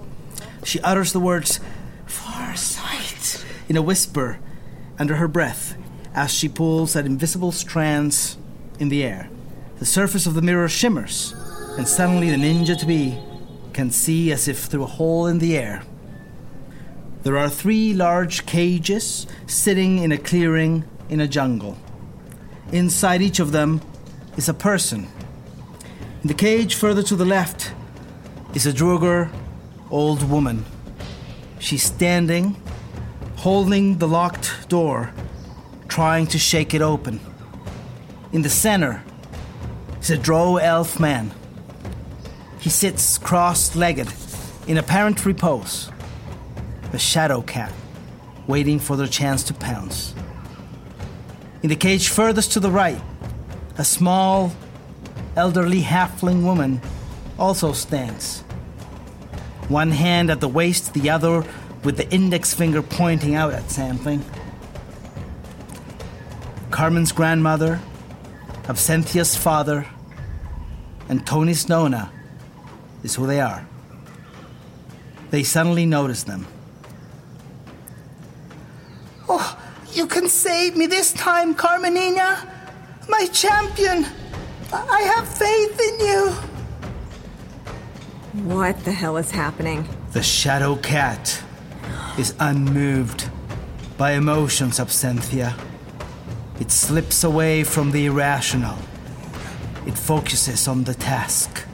She utters the words, "Far sight," in a whisper under her breath as she pulls at invisible strands in the air. The surface of the mirror shimmers, and suddenly the ninja-to-be can see as if through a hole in the air. There are three large cages sitting in a clearing in a jungle. Inside each of them is a person. In the cage further to the left is a Drugar old woman. She's standing, holding the locked door, trying to shake it open. In the center is a drow elf man. He sits cross-legged in apparent repose. The shadow cat waiting for their chance to pounce. In the cage furthest to the right, a small, elderly halfling woman also stands. One hand at the waist, the other with the index finger pointing out at something. Carmen's grandmother, Absenthia's father, and Tony's Nona is who they are. They suddenly notice them. Oh, you can save me this time, CarmenIña! My champion! I have faith in you! What the hell is happening? The shadow cat is unmoved by emotions, Absenthia. It slips away from the irrational. It focuses on the task.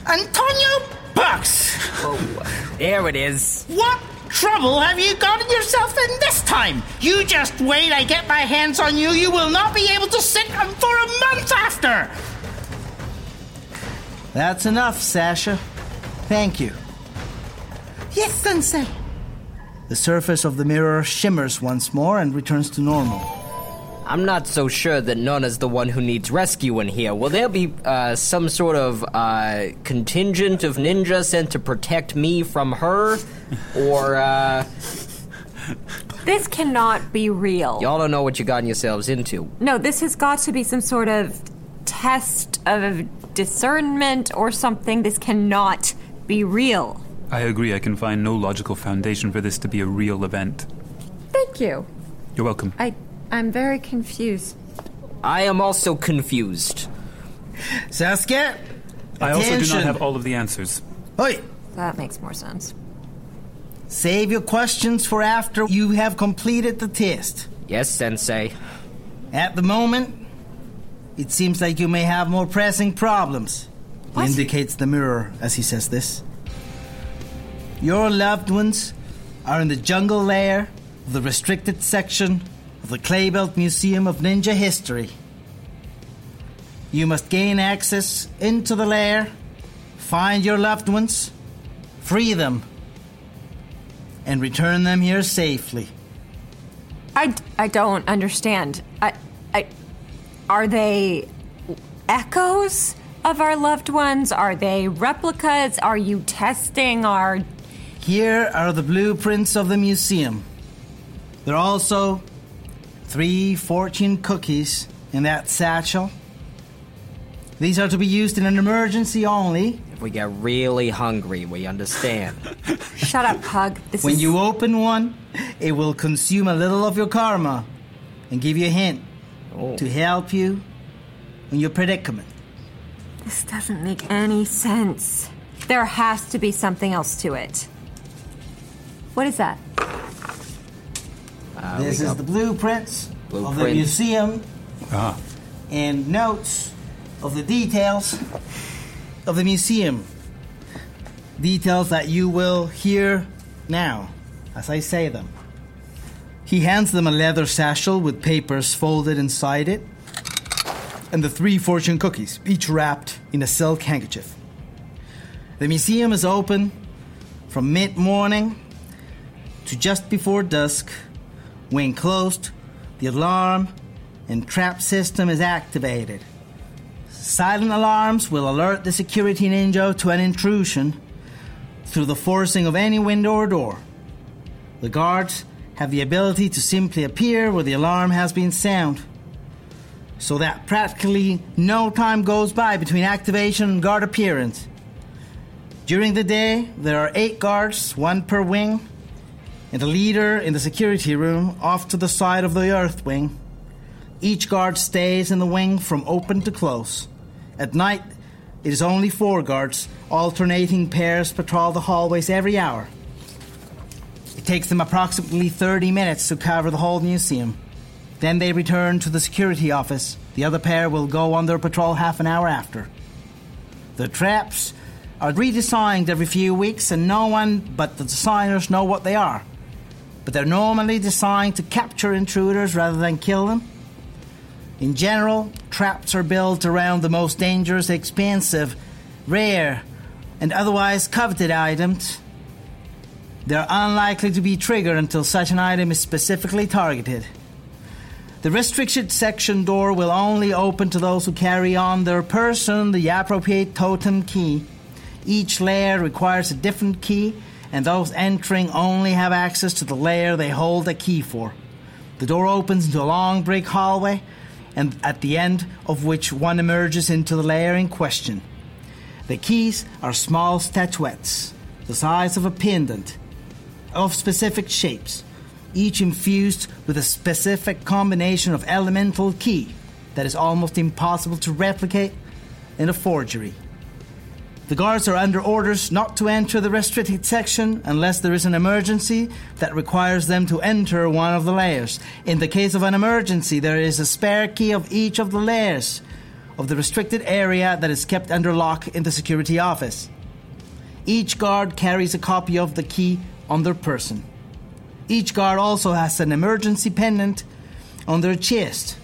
Antonio Pugs! Oh, there it is. What trouble have you gotten yourself in this time? You just wait, I get my hands on you. You will not be able to sit for a month after. That's enough, Sasha. Thank you. Yes, Sensei. The surface of the mirror shimmers once more and returns to normal. I'm not so sure that Nona's the one who needs rescue in here. Will there be uh, some sort of uh, contingent of ninjas sent to protect me from her? Or, uh... This cannot be real. Y'all don't know what you've gotten yourselves into. No, this has got to be some sort of test of discernment or something. This cannot be real. I agree. I can find no logical foundation for this to be a real event. Thank you. You're welcome. I, I'm very confused. I am also confused. Saskia? I attention. also do not have all of the answers. Oi! That makes more sense. Save your questions for after you have completed the test. Yes, Sensei. At the moment, it seems like you may have more pressing problems. What? He indicates the mirror as he says this. Your loved ones are in the jungle lair of the restricted section of the Claybelt Museum of Ninja History. You must gain access into the lair, find your loved ones, free them, and return them here safely. I, I don't understand. I, I, are they echoes of our loved ones? Are they replicas? Are you testing our... Here are the blueprints of the museum. There are also three fortune cookies in that satchel. These are to be used in an emergency only. If we get really hungry, we understand. Shut up, Pug. This when is... you open one, it will consume a little of your karma and give you a hint oh. to help you in your predicament. This doesn't make any sense. There has to be something else to it. What is that? Uh, this is the blueprints Blueprint. of the museum ah. and notes of the details of the museum. Details that you will hear now as I say them. He hands them a leather satchel with papers folded inside it and the three fortune cookies, each wrapped in a silk handkerchief. The museum is open from mid-morning to just before dusk. When closed, the alarm and trap system is activated. Silent alarms will alert the security ninja to an intrusion through the forcing of any window or door. The guards have the ability to simply appear where the alarm has been sounded, so that practically no time goes by between activation and guard appearance. During the day, there are eight guards, one per wing, and a leader in the security room off to the side of the Earth wing. Each guard stays in the wing from open to close. At night, it is only four guards. Alternating pairs patrol the hallways every hour. It takes them approximately thirty minutes to cover the whole museum. Then they return to the security office. The other pair will go on their patrol half an hour after. The traps are redesigned every few weeks, and no one but the designers know what they are. But they're normally designed to capture intruders rather than kill them. In general, traps are built around the most dangerous, expensive, rare, and otherwise coveted items. They're unlikely to be triggered until such an item is specifically targeted. The restricted section door will only open to those who carry on their person the appropriate totem key. Each layer requires a different key, and those entering only have access to the layer they hold a key for. The door opens into a long brick hallway, and at the end of which one emerges into the layer in question. The keys are small statuettes, the size of a pendant, of specific shapes, each infused with a specific combination of elemental key that is almost impossible to replicate in a forgery. The guards are under orders not to enter the restricted section unless there is an emergency that requires them to enter one of the layers. In the case of an emergency, there is a spare key of each of the layers of the restricted area that is kept under lock in the security office. Each guard carries a copy of the key on their person. Each guard also has an emergency pendant on their chest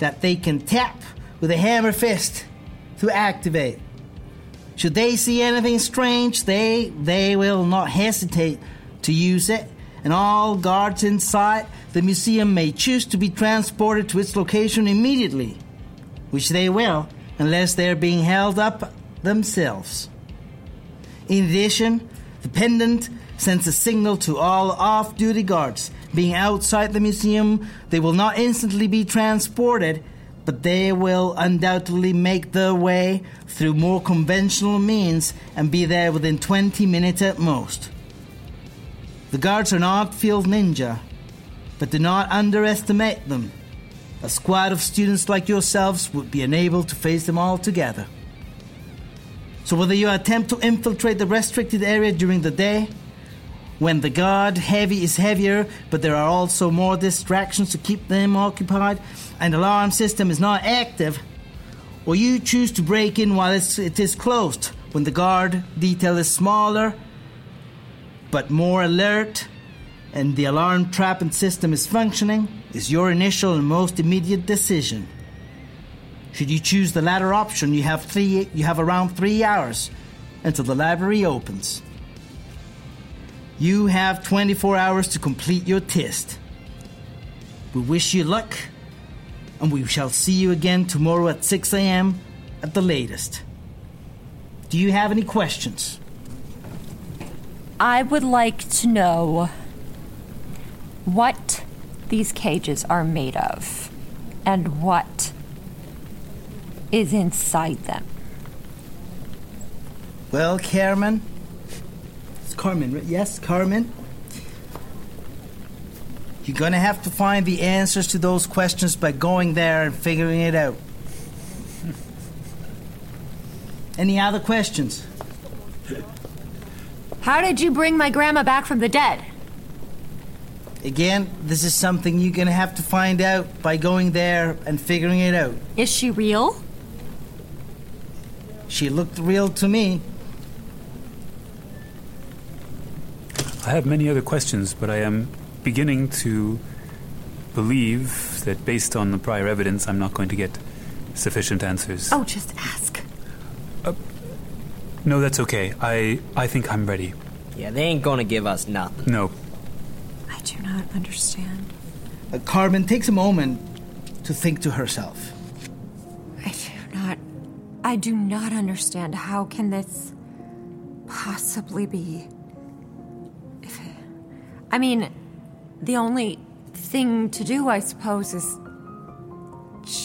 that they can tap with a hammer fist to activate. Should they see anything strange, they they will not hesitate to use it, and all guards inside the museum may choose to be transported to its location immediately, which they will, unless they are being held up themselves. In addition, the pendant sends a signal to all off-duty guards. Being outside the museum, they will not instantly be transported, but they will undoubtedly make their way through more conventional means and be there within twenty minutes at most. The guards are not field ninja, but do not underestimate them. A squad of students like yourselves would be unable to face them all together. So whether you attempt to infiltrate the restricted area during the day, when the guard heavy is heavier, but there are also more distractions to keep them occupied, and the alarm system is not active, or you choose to break in while it's, it is closed, when the guard detail is smaller, but more alert, and the alarm trap and system is functioning, is your initial and most immediate decision. Should you choose the latter option, you have three, you have around three hours until the library opens. You have twenty-four hours to complete your test. We wish you luck, and we shall see you again tomorrow at six a.m. at the latest. Do you have any questions? I would like to know what these cages are made of and what is inside them. Well, Carmen... Carmen, right? Yes, Carmen. You're going to have to find the answers to those questions by going there and figuring it out. Any other questions? How did you bring my grandma back from the dead? Again, this is something you're going to have to find out by going there and figuring it out. Is she real? She looked real to me. I have many other questions, but I am beginning to believe that based on the prior evidence, I'm not going to get sufficient answers. Oh, just ask. Uh, no, that's okay. I, I think I'm ready. Yeah, they ain't gonna give us nothing. No. I do not understand. Uh, Carmen takes a moment to think to herself. I do not... I do not understand. How can this possibly be... I mean, the only thing to do, I suppose, is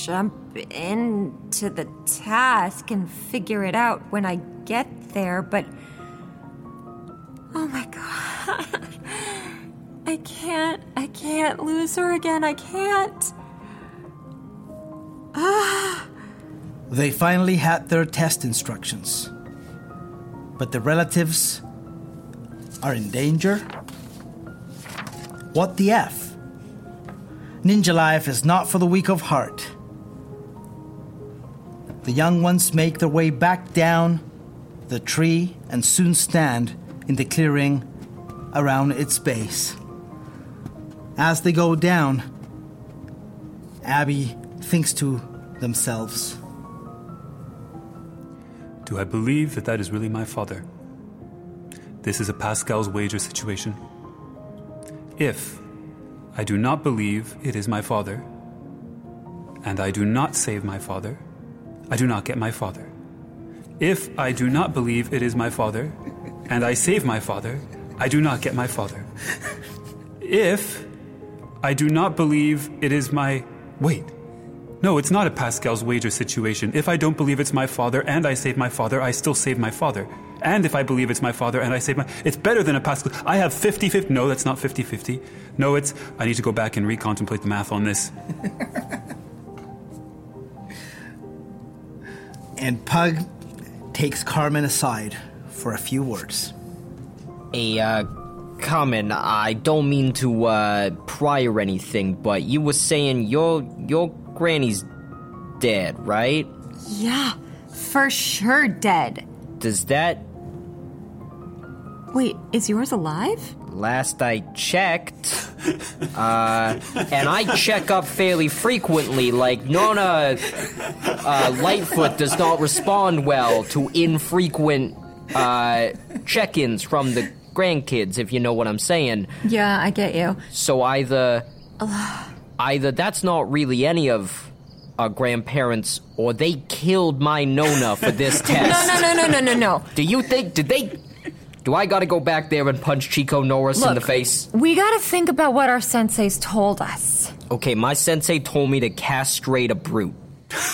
jump into the task and figure it out when I get there, but... Oh my god. I can't, I can't lose her again, I can't. Ah. They finally had their test instructions. But the relatives are in danger... What the F? Ninja life is not for the weak of heart. The young ones make their way back down the tree and soon stand in the clearing around its base. As they go down, Abby thinks to themselves. Do I believe that that is really my father? This is a Pascal's wager situation. If I do not believe it is my father, and I do not save my father, I do not get my father. If I do not believe it is my father, and I save my father, I do not get my father. If I do not believe it is my... Wait. No, it's not a Pascal's wager situation. If I don't believe it's my father and I save my father, I still save my father. And if I believe it's my father and I save my... It's better than a Pascal... I have fifty-fifty... No, that's not fifty-fifty. No, it's... I need to go back and recontemplate the math on this. And Pug takes Carmen aside for a few words. Hey, uh, Carmen, I don't mean to, uh, pry or anything, but you were saying your, your granny's dead, right? Yeah, for sure dead. Does that... Wait, is yours alive? Last I checked, uh, and I check up fairly frequently, like Nona uh, Lightfoot does not respond well to infrequent uh, check-ins from the grandkids, if you know what I'm saying. Yeah, I get you. So either, either that's not really any of our grandparents, or they killed my Nona for this test. No, no, no, no, no, no, no. Do you think, did they... Do I gotta go back there and punch Chico Norris Look, in the face? We gotta think about what our senseis told us. Okay, my sensei told me to castrate a brute.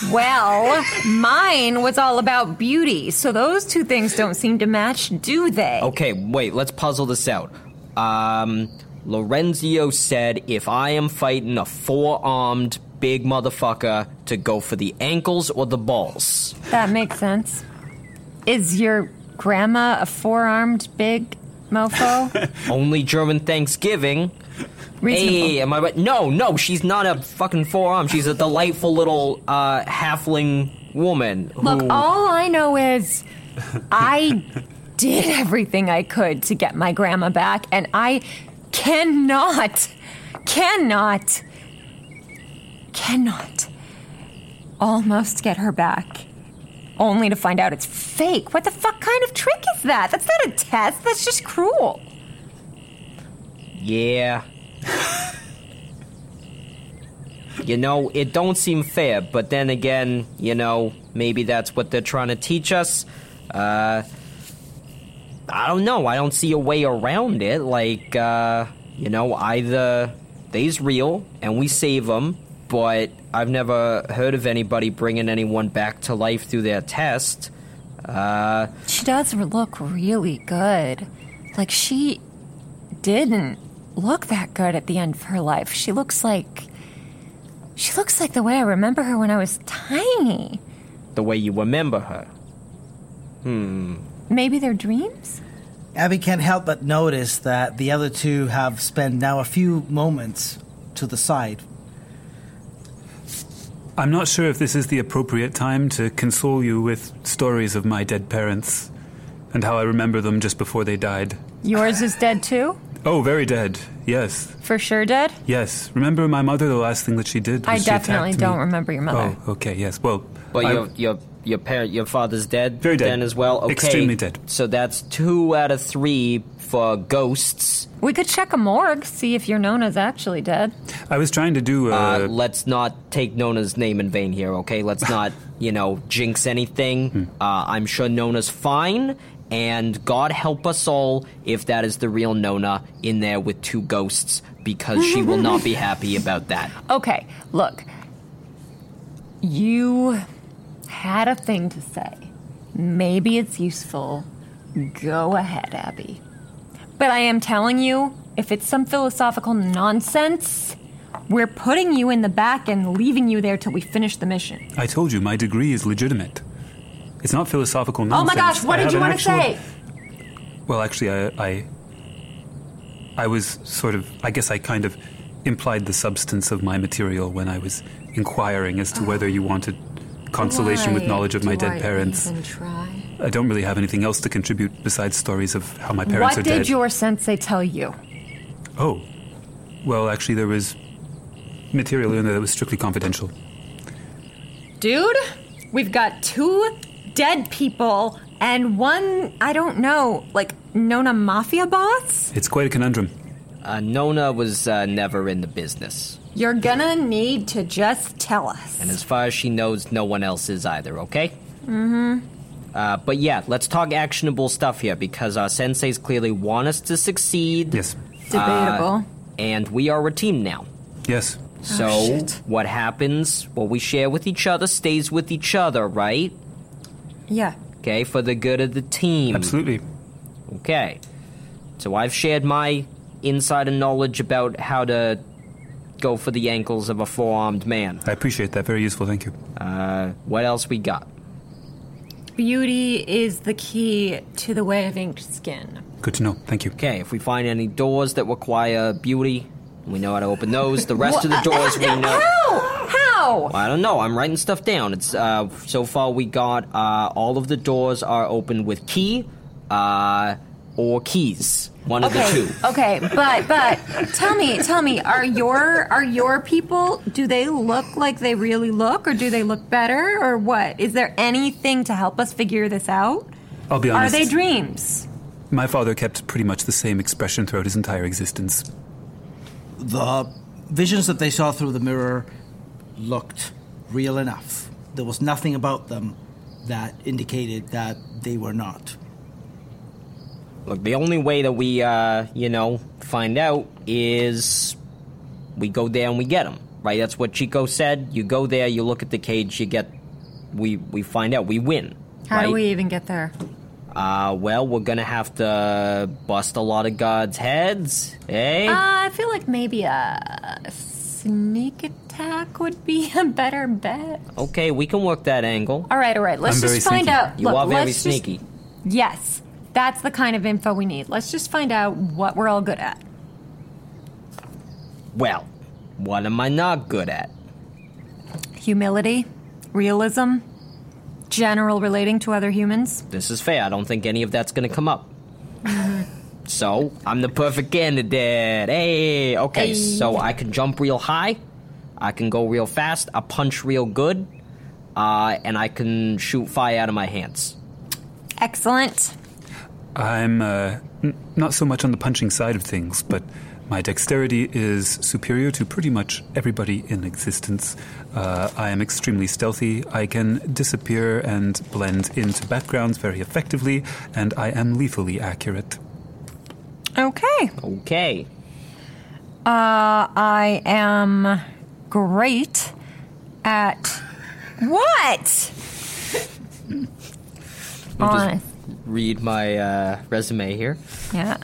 Well, mine was all about beauty, so those two things don't seem to match, do they? Okay, wait, let's puzzle this out. Um, Lorenzo said if I am fighting a four-armed big motherfucker to go for the ankles or the balls. That makes sense. Is your... Grandma, a four-armed big mofo? Only German Thanksgiving. Reasonable. Hey, am I right? No, no, she's not a fucking four-armed. She's a delightful little uh, halfling woman. Who... Look, all I know is I did everything I could to get my grandma back, and I cannot, cannot, cannot almost get her back. Only to find out it's fake. What the fuck kind of trick is that? That's not a test. That's just cruel. Yeah. You know, it don't seem fair, but then again, you know, maybe that's what they're trying to teach us. Uh, I don't know. I don't see a way around it. Like, uh, you know, either they's real and we save them, but I've never heard of anybody bringing anyone back to life through their test. Uh, she does look really good. Like, she didn't look that good at the end of her life. She looks like... She looks like the way I remember her when I was tiny. The way you remember her? Hmm. Maybe their dreams? Abby can't help but notice that the other two have spent now a few moments to the side. I'm not sure if this is the appropriate time to console you with stories of my dead parents and how I remember them just before they died. Yours is dead too? Oh, very dead, yes. For sure dead? Yes. Remember my mother, the last thing that she did was I definitely don't me. remember your mother. Oh, okay, yes. Well, well I, your, your, your, parent, your father's dead? Very dead. Then as well? Okay. Extremely dead. So that's two out of three for ghosts. We could check a morgue, see if your Nona's actually dead. I was trying to do a... Uh, let's not take Nona's name in vain here, okay? Let's not, you know, jinx anything. Hmm. Uh, I'm sure Nona's fine, and God help us all if that is the real Nona in there with two ghosts, because she will not be happy about that. Okay, look. You had a thing to say. Maybe it's useful. Go ahead, Abby. But I am telling you, if it's some philosophical nonsense, we're putting you in the back and leaving you there till we finish the mission. I told you, my degree is legitimate. It's not philosophical nonsense. Oh my gosh, what I did you want actual... to say? Well, actually, I, I... I was sort of... I guess I kind of implied the substance of my material when I was inquiring as to oh. whether you wanted consolation Why? with knowledge of Do my dead I parents. Even try? I don't really have anything else to contribute besides stories of how my parents what are dead. What did your sensei tell you? Oh. Well, actually, there was material in there that was strictly confidential. Dude, we've got two dead people and one, I don't know, like Nona Mafia boss? It's quite a conundrum. Uh, Nona was uh, never in the business. You're gonna need to just tell us. And as far as she knows, no one else is either, okay? Mm-hmm. Uh, but yeah, let's talk actionable stuff here, because our senseis clearly want us to succeed. Yes. Debatable. Uh, and we are a team now. Yes. So oh, what happens, what we share with each other stays with each other, right? Yeah. Okay, for the good of the team. Absolutely. Okay. So I've shared my insider knowledge about how to go for the ankles of a four-armed man. I appreciate that. Very useful. Thank you. Uh, what else we got? Beauty is the key to the Way of Inked Skin. Good to know. Thank you. Okay, if we find any doors that require beauty, we know how to open those. The rest of the doors we know. How? How? Well, I don't know. I'm writing stuff down. It's uh, so far we got uh, all of the doors are open with key uh, or keys. One okay. of the two. Okay, but but tell me, tell me, are your are your people? Do they look like they really look, or do they look better, or what? Is there anything to help us figure this out? I'll be honest. Are they dreams? My father kept pretty much the same expression throughout his entire existence. The visions that they saw through the mirror looked real enough. There was nothing about them that indicated that they were not. Look, the only way that we, uh, you know, find out is we go there and we get them, right? That's what Chico said. You go there, you look at the cage, you get... We, we find out. We win, How right? do we even get there? Uh, well, we're gonna have to bust a lot of guards' heads, eh? Uh, I feel like maybe a sneak attack would be a better bet. Okay, we can work that angle. All right, all right, let's I'm just find sneaky. out. You Look, are very sneaky. Just, yes, that's the kind of info we need. Let's just find out what we're all good at. Well, what am I not good at? Humility, realism. General relating to other humans. This is fair. I don't think any of that's going to come up. So, I'm the perfect candidate. Hey, okay, hey. So I can jump real high. I can go real fast. I punch real good. Uh, and I can shoot fire out of my hands. Excellent. I'm uh, n- not so much on the punching side of things, but my dexterity is superior to pretty much everybody in existence. Uh, I am extremely stealthy. I can disappear and blend into backgrounds very effectively, and I am lethally accurate. Okay. Okay. Uh, I am great at... What? I'll just read my uh, resume here. Yeah.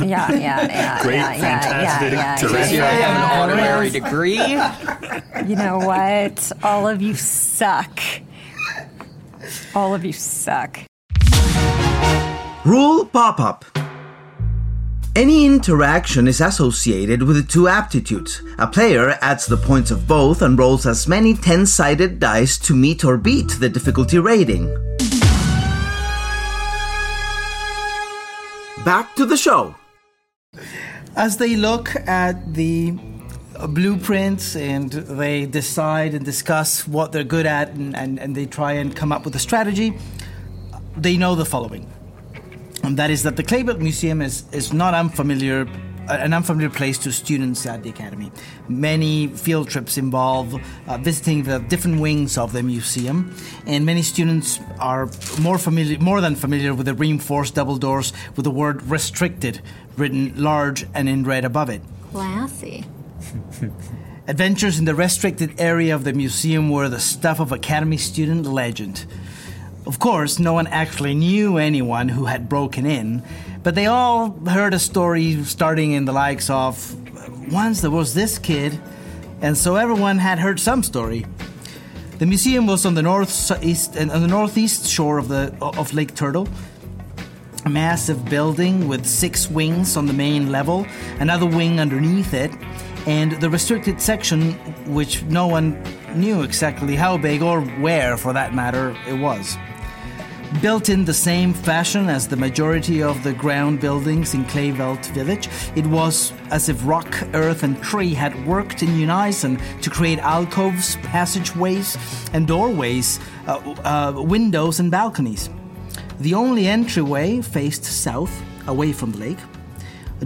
Yeah, yeah, yeah. Great, yeah, fantastic. Yeah, yeah, yeah, yeah, yeah. I have an honorary degree. You know what? All of you suck. All of you suck. Rule pop-up. Any interaction is associated with two aptitudes. A player adds the points of both and rolls as many ten-sided dice to meet or beat the difficulty rating. Back to the show. As they look at the blueprints and they decide and discuss what they're good at and, and, and they try and come up with a strategy, they know the following. And that is that the Claybelt Museum is, is not unfamiliar, an unfamiliar place to students at the Academy. Many field trips involve uh, visiting the different wings of the museum, and many students are more familiar, more than familiar with the reinforced double doors with the word restricted written large and in red above it. Classy. Adventures in the restricted area of the museum were the stuff of Academy student legend. Of course, no one actually knew anyone who had broken in, but they all heard a story starting in the likes of, once there was this kid, and so everyone had heard some story. The museum was on the northeast, on the northeast shore of the of Lake Turtle, a massive building with six wings on the main level, another wing underneath it, and the restricted section, which no one knew exactly how big or where, for that matter, it was. Built in the same fashion as the majority of the ground buildings in Claybelt Village, it was as if rock, earth, and tree had worked in unison to create alcoves, passageways, and doorways, uh, uh, windows, and balconies. The only entryway faced south, away from the lake.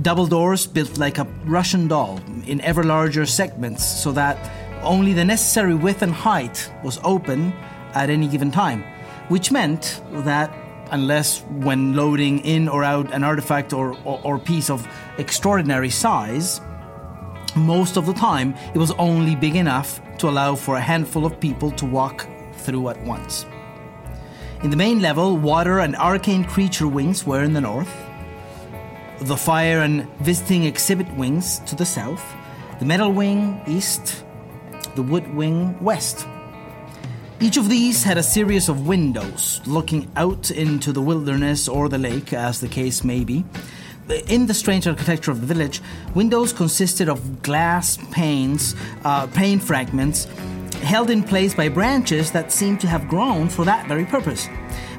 Double doors built like a Russian doll in ever larger segments so that only the necessary width and height was open at any given time, which meant that unless when loading in or out an artifact or, or, or piece of extraordinary size, most of the time it was only big enough to allow for a handful of people to walk through at once. In the main level, water and arcane creature wings were in the north, the fire and visiting exhibit wings to the south, the metal wing east, the wood wing west. Each of these had a series of windows looking out into the wilderness or the lake, as the case may be. In the strange architecture of the village, windows consisted of glass panes, uh, pane fragments, held in place by branches that seemed to have grown for that very purpose.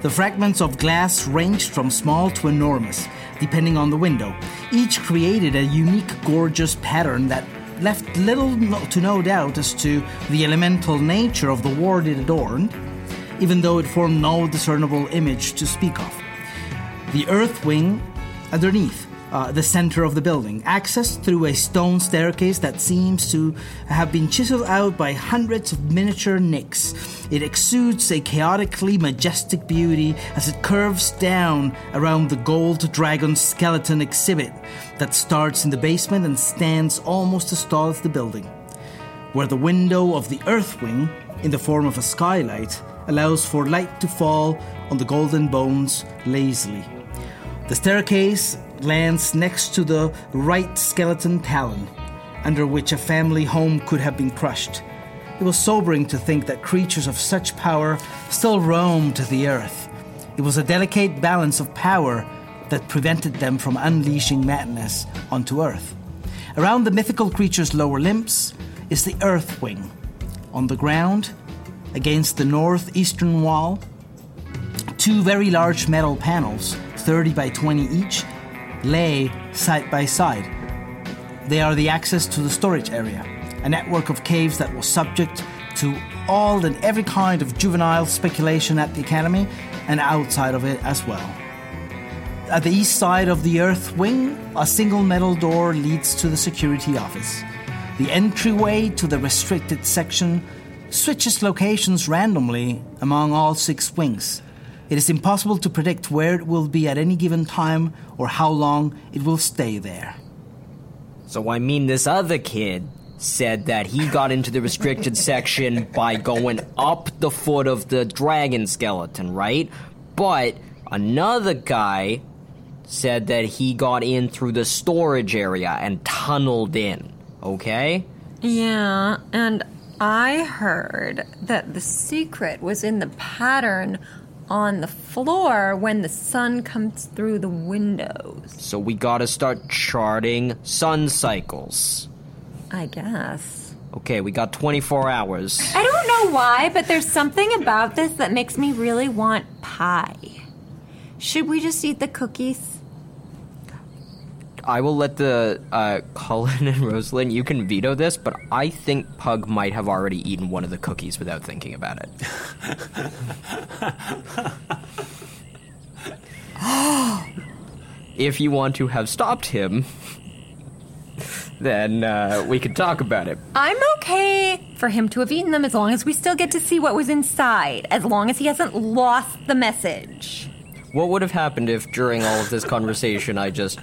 The fragments of glass ranged from small to enormous, depending on the window. Each created a unique, gorgeous pattern that left little to no doubt as to the elemental nature of the ward it adorned, even though it formed no discernible image to speak of. The earth wing underneath, Uh, the center of the building, accessed through a stone staircase that seems to have been chiseled out by hundreds of miniature nicks. It exudes a chaotically majestic beauty as it curves down around the gold dragon skeleton exhibit that starts in the basement and stands almost as tall as the building, where the window of the earth wing, in the form of a skylight, allows for light to fall on the golden bones lazily. The staircase lands next to the right skeleton talon, under which a family home could have been crushed. It was sobering to think that creatures of such power still roamed the earth. It was a delicate balance of power that prevented them from unleashing madness onto earth. Around the mythical creature's lower limbs is the earth wing. On the ground, against the northeastern wall, two very large metal panels, thirty by twenty each, lay side by side. They are the access to the storage area, a network of caves that was subject to all and every kind of juvenile speculation at the academy and outside of it as well. At the east side of the earth wing, a single metal door leads to the security office. The entryway to the restricted section switches locations randomly among all six wings. It is impossible to predict where it will be at any given time or how long it will stay there. So I mean this other kid said that he got into the restricted section by going up the foot of the dragon skeleton, right? But another guy said that he got in through the storage area and tunneled in, okay? Yeah, and I heard that the secret was in the pattern on the floor when the sun comes through the windows. So we gotta start charting sun cycles, I guess. Okay, we got twenty-four hours. I don't know why, but there's something about this that makes me really want pie. Should we just eat the cookies? I will let the, uh, Colin and Rosalind, you can veto this, but I think Pug might have already eaten one of the cookies without thinking about it. If you want to have stopped him, then uh, we can talk about it. I'm okay for him to have eaten them as long as we still get to see what was inside, as long as he hasn't lost the message. What would have happened if during all of this conversation I just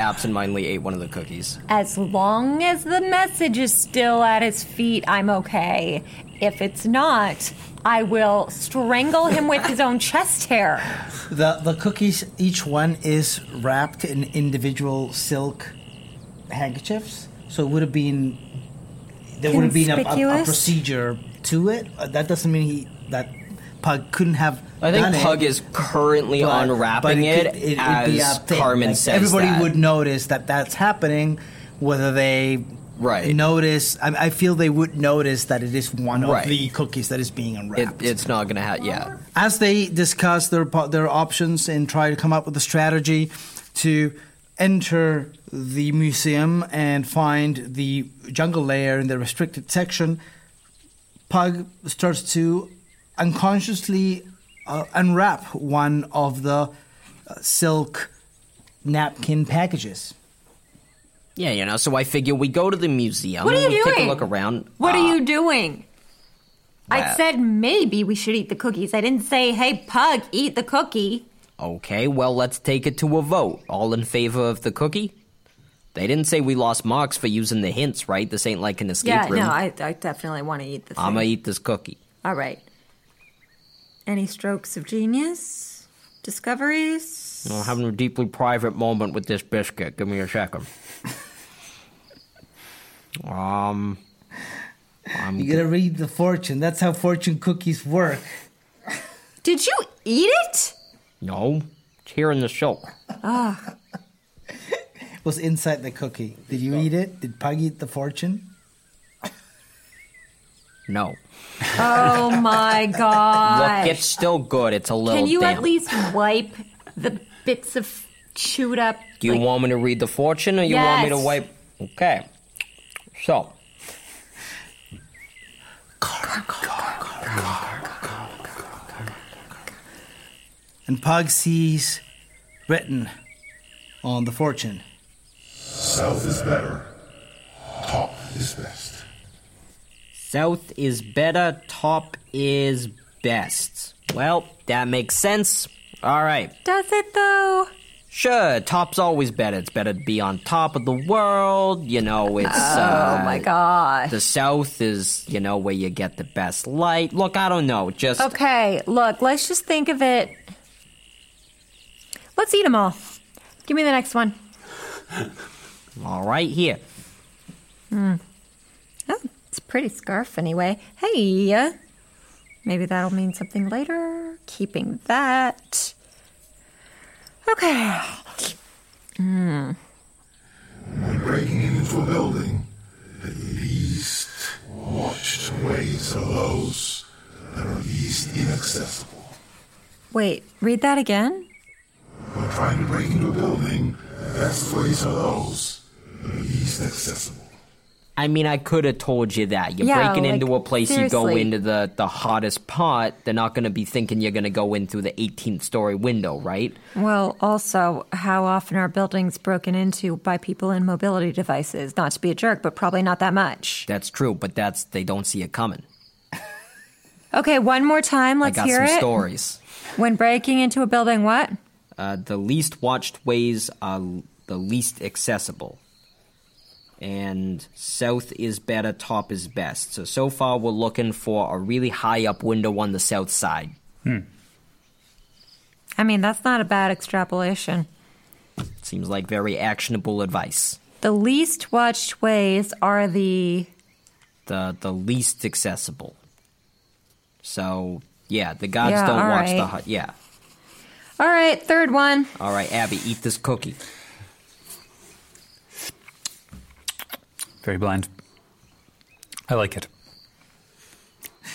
absentmindedly ate one of the cookies? As long as the message is still at his feet, I'm okay. If it's not, I will strangle him with his own chest hair. The the cookies, each one is wrapped in individual silk handkerchiefs, so it would have been there would have been a, a, a procedure to it. That doesn't mean he that Pug couldn't have. I think Pug it, is currently but, unwrapping but it, it, it as be Carmen like, says. Everybody that. would notice that that's happening, whether they right. notice. I, I feel they would notice that it is one right. of the cookies that is being unwrapped. It, it's not going to happen, yeah. As they discuss their their options and try to come up with a strategy to enter the museum and find the jungle lair in the restricted section, Pug starts to unconsciously uh, unwrap one of the uh, silk napkin packages. Yeah, you know, so I figure we go to the museum. What are you doing? Take a look around. What uh, are you doing? Well, I said maybe we should eat the cookies. I didn't say, hey, Pug, eat the cookie. Okay, well, let's take it to a vote. All in favor of the cookie? They didn't say we lost marks for using the hints, right? This ain't like an escape yeah, room. Yeah, no, I, I definitely want to eat this. I'm going to eat this cookie. All right. Any strokes of genius? Discoveries? I'm having a deeply private moment with this biscuit. Give me a second. Um, I'm you gotta go- read the fortune. That's how fortune cookies work. Did you eat it? No, it's here in the silk. Ah, oh. It was inside the cookie. Did you oh. eat it? Did Pug eat the fortune? No. Oh my god! Look, it's still good. It's a little. Can you damp. At least wipe the bits of chewed up? Do you like... want me to read the fortune, or you yes. want me to wipe? Okay. So, and Pug sees written on the fortune. South is better. Top is best. South is better. Top is best. Well, that makes sense. All right. Does it though? Sure, top's always better. It's better to be on top of the world. You know, it's... Uh, oh, my God. The South is, you know, where you get the best light. Look, I don't know, just... Okay, look, let's just think of it... Let's eat them all. Give me the next one. All right, here. Mm. Oh, it's a pretty scarf anyway. Hey, maybe that'll mean something later. Keeping that... Okay. Mm. When breaking into a building, at least watch the ways or those that are least inaccessible. Wait, read that again? When trying to break into a building, the best ways are those that are least accessible. I mean, I could have told you that. You're yeah, breaking like, into a place, seriously. You go into the, the hottest part, they're not going to be thinking you're going to go in through the eighteenth story window, right? Well, also, how often are buildings broken into by people in mobility devices? Not to be a jerk, but probably not that much. That's true, but that's they don't see it coming. Okay, one more time, let's hear it. I got some stories. When breaking into a building, what? Uh, the least watched ways are the least accessible. And south is better, top is best. So, so far we're looking for a really high up window on the south side. Hmm. I mean, that's not a bad extrapolation. Seems like very actionable advice. The least watched ways are the... The the least accessible. So, yeah, the gods yeah, don't watch right. the hut. Yeah. All right, third one. All right, Abby, eat this cookie. Very bland. I like it.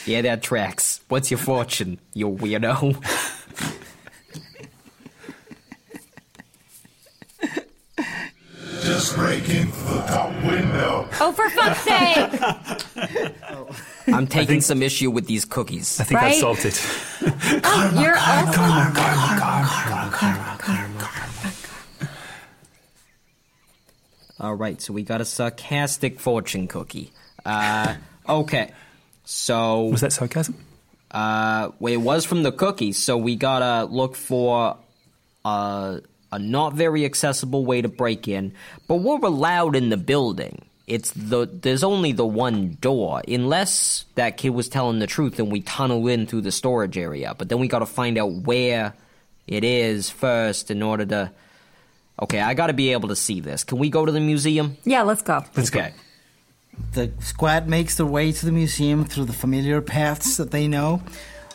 Yeah, that tracks. What's your fortune, you weirdo? Just break in the top window. Oh, for fuck's sake! I'm taking think, some issue with these cookies. I think right? I solved it. Oh, you're awesome. Karma, karma, karma, karma, karma, karma. All right, so we got a sarcastic fortune cookie. Uh, okay, so... Was that sarcasm? Uh, well, it was from the cookie, so we got to look for a, a not very accessible way to break in. But we're allowed in the building. It's the There's only the one door, unless that kid was telling the truth and we tunnel in through the storage area. But then we got to find out where it is first in order to... Okay, I gotta be able to see this. Can we go to the museum? Yeah, let's go. Let's go. The squad makes their way to the museum through the familiar paths that they know,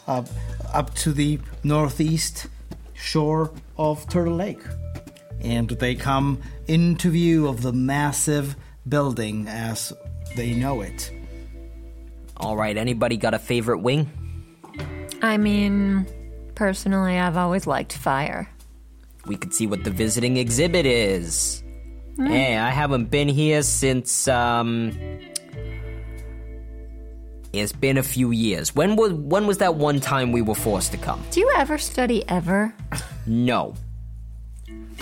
uh, up to the northeast shore of Turtle Lake. And they come into view of the massive building as they know it. All right, anybody got a favorite wing? I mean, personally, I've always liked fire. We could see what the visiting exhibit is. Mm. Hey, I haven't been here since, um... it's been a few years. When was, when was that one time we were forced to come? Do you ever study ever? No.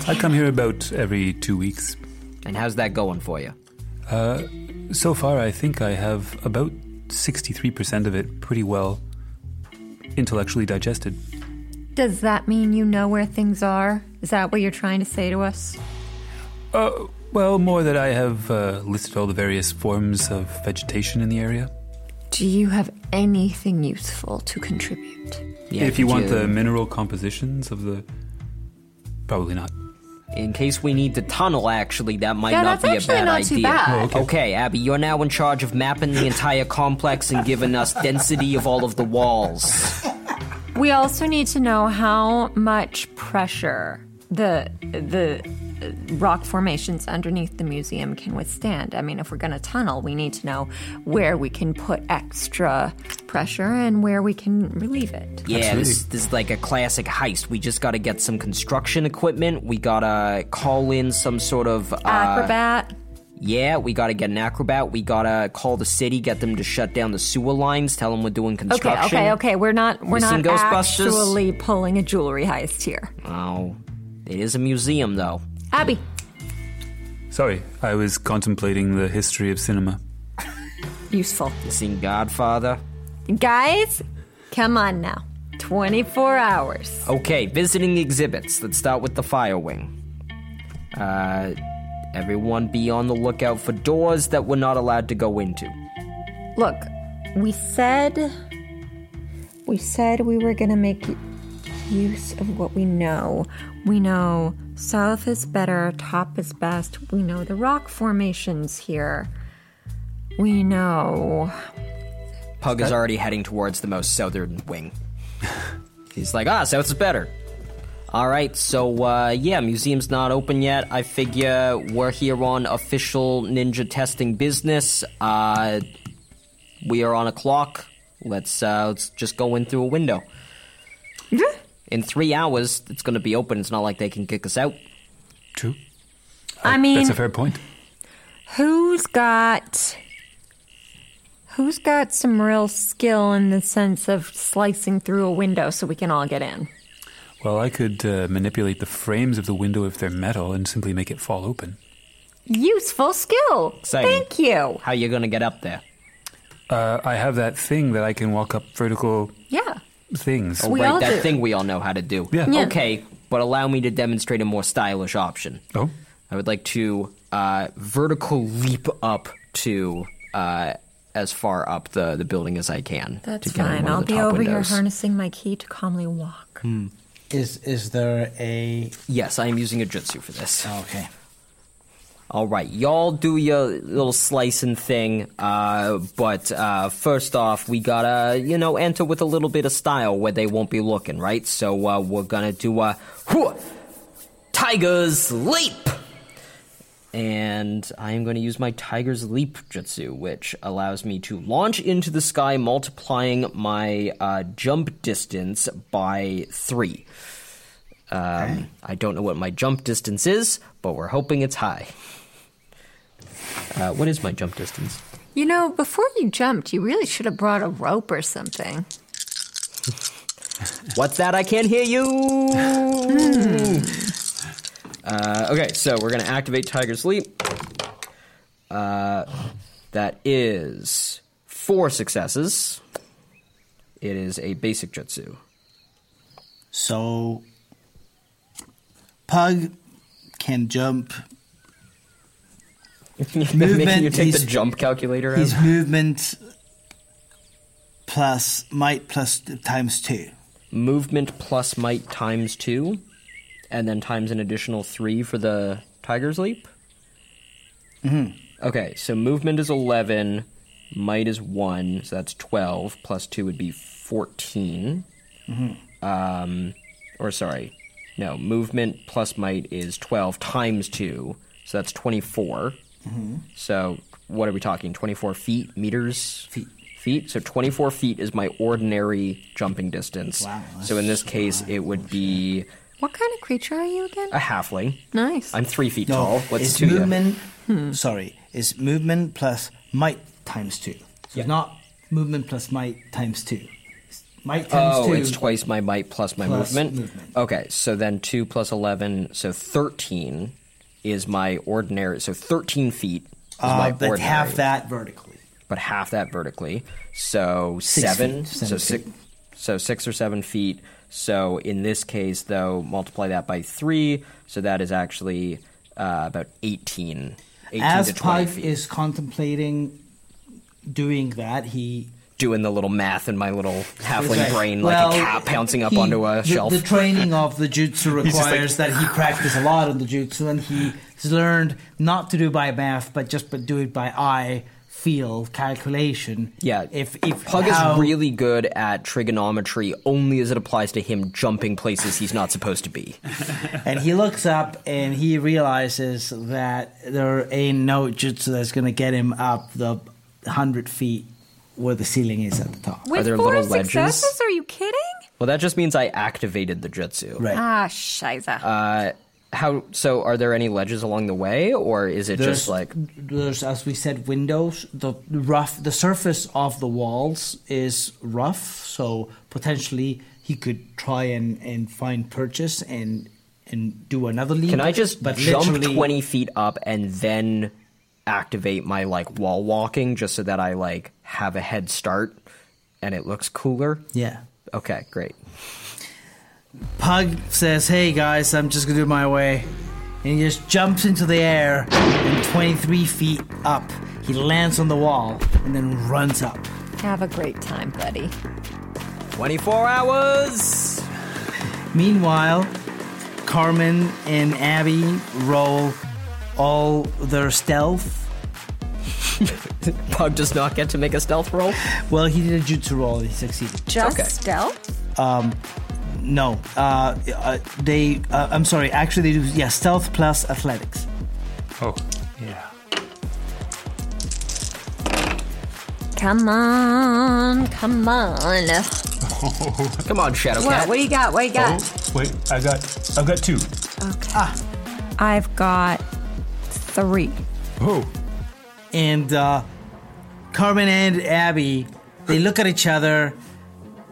I come here about every two weeks. And how's that going for you? Uh, so far, I think I have about sixty-three percent of it pretty well intellectually digested. Does that mean you know where things are? Is that what you're trying to say to us? Uh, well, more that I have uh, listed all the various forms of vegetation in the area. Do you have anything useful to contribute? Yeah, if you want you... the mineral compositions of the... Probably not. In case we need to tunnel, actually, that might yeah, not be a bad not idea. Too bad. Oh, okay. okay, Abby, you're now in charge of mapping the entire complex and giving us density of all of the walls. We also need to know how much pressure the the rock formations underneath the museum can withstand. I mean, if we're going to tunnel, we need to know where we can put extra pressure and where we can relieve it. Yeah, this, this is like a classic heist. We just got to get some construction equipment. We got to call in some sort of... Uh, acrobat. Yeah, we got to get an acrobat. We got to call the city, get them to shut down the sewer lines, tell them we're doing construction. Okay, okay, okay. We're not, we're not actually pulling a jewelry heist here. Oh, it is a museum, though. Abby. Sorry, I was contemplating the history of cinema. Useful. You seen Godfather? Guys, come on now. twenty-four hours. Okay, visiting exhibits. Let's start with the fire wing. Uh, everyone be on the lookout for doors that we're not allowed to go into. Look, we said... We said we were going to make use of what we know. We know... South is better, top is best. We know the rock formations here. We know... Pug is already heading towards the most southern wing. He's like, ah, south is better. All right, so, uh, yeah, museum's not open yet. I figure we're here on official ninja testing business. Uh, we are on a clock. Let's, uh, let's just go in through a window. Mm-hmm. In three hours, it's going to be open. It's not like they can kick us out. True. I, I mean... That's a fair point. Who's got... Who's got some real skill in the sense of slicing through a window so we can all get in? Well, I could uh, manipulate the frames of the window if they're metal and simply make it fall open. Useful skill. Exciting. Thank you. How are you going to get up there? Uh, I have that thing that I can walk up vertical... Yeah. Things. Oh, we right, that do. Thing we all know how to do. Yeah. Yeah. Okay, but allow me to demonstrate a more stylish option. Oh? I would like to uh, vertical leap up to uh, as far up the, the building as I can. That's fine. I'll be over windows. Here harnessing my key to calmly walk. Hmm. Is is there a... Yes, I am using a jutsu for this. Oh, okay. All right, y'all do your little slicing thing, uh, but uh, first off, we gotta, you know, enter with a little bit of style where they won't be looking, right? So uh, we're gonna do a Tiger's Leap! And I am gonna use my Tiger's Leap jutsu, which allows me to launch into the sky, multiplying my uh, jump distance by three. Um, okay. I don't know what my jump distance is, but we're hoping it's high. Uh, what is my jump distance? You know, before you jumped, you really should have brought a rope or something. What's that? I can't hear you! Mm. Uh, okay, so we're going to activate Tiger's Leap. Uh, that is four successes. It is a basic jutsu. So... Pug can jump. Movement. You take the jump calculator out. His movement plus might plus times two. Movement plus might times two, and then times an additional three for the Tiger's Leap. Mm-hmm. Okay, so movement is eleven, might is one, so that's twelve. Plus two would be fourteen. Mm-hmm. Um, or sorry. No, movement plus might is twelve times two, so that's twenty-four. Mm-hmm. So what are we talking, twenty-four feet, meters? Feet. Feet? So twenty-four feet is my ordinary jumping distance. Wow. So in this case, it would be... What kind of creature are you again? A halfling. Nice. I'm three feet no, tall. What's it's two movement... Hmm. Sorry. It's movement plus might times two. So yeah. It's not movement plus might times two. Might times oh, two. Oh, it's twice my might plus my plus movement. movement. Okay, so then two plus eleven, so thirteen is my ordinary. So thirteen feet is uh, my but ordinary. But half that vertically. But half that vertically. So six seven. Feet, seven so six. Feet. So six or seven feet. So in this case, though, multiply that by three. So that is actually uh, about eighteen. eighteen As to Pike feet. Is contemplating doing that, he. Doing the little math in my little halfling right. brain, like well, a cat pouncing up he, onto a the, shelf. The training of the jutsu requires like, that he practice a lot on the jutsu, and he's learned not to do by math, but just but do it by eye, feel, calculation. Yeah, if if Pug how, is really good at trigonometry, only as it applies to him jumping places he's not supposed to be. And he looks up and he realizes that there ain't no jutsu that's going to get him up the hundred feet. Where the ceiling is at the top. With are there four little successes? Ledges? Are you kidding? Well, that just means I activated the jutsu. Right. Ah, scheiße. Uh, how? So, are there any ledges along the way, or is it there's, just like there's, as we said, windows. The rough, the surface of the walls is rough, so potentially he could try and, and find purchase and and do another leap. Can I just but jump twenty feet up and then activate my like wall walking just so that I like have a head start and it looks cooler? Yeah. Okay, great. Pug says, "Hey guys, I'm just gonna do my way," and he just jumps into the air and twenty-three feet up he lands on the wall and then runs up. Have a great time, buddy. Twenty-four hours. Meanwhile, Carmen and Abby roll all their stealth. Pug does not get to make a stealth roll? Well, he did a jutsu roll and he succeeded. Just okay. Stealth? Um, no. Uh, uh they, uh, I'm sorry, actually they do, yeah, stealth plus athletics. Oh, yeah. Come on, come on. Oh. Come on, Shadow what, Cat. What do you got, what do you got? Oh, wait, I got, I've got two. Okay. Ah. I've got... three. Oh. And uh, Carmen and Abby, they look at each other,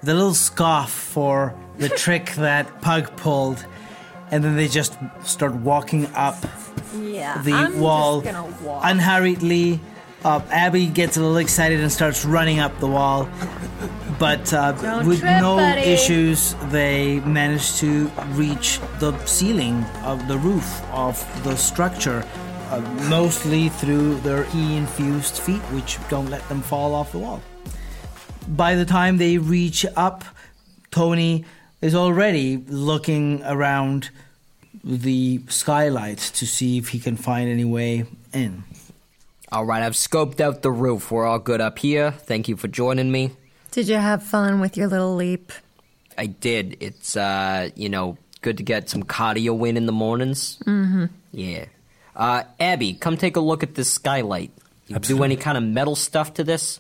the little scoff for the trick that Pug pulled, and then they just start walking up yeah, the I'm wall just gonna walk. unhurriedly. Uh, Abby gets a little excited and starts running up the wall, but uh, with trip, no buddy. issues, they manage to reach the ceiling of the roof of the structure. Uh, mostly through their E-infused feet, which don't let them fall off the wall. By the time they reach up, Tony is already looking around the skylight to see if he can find any way in. All right, I've scoped out the roof. We're all good up here. Thank you for joining me. Did you have fun with your little leap? I did. It's, uh, you know, good to get some cardio in in the mornings. Mm-hmm. Yeah. Uh, Abby, come take a look at this skylight. You Absolutely. do any kind of metal stuff to this?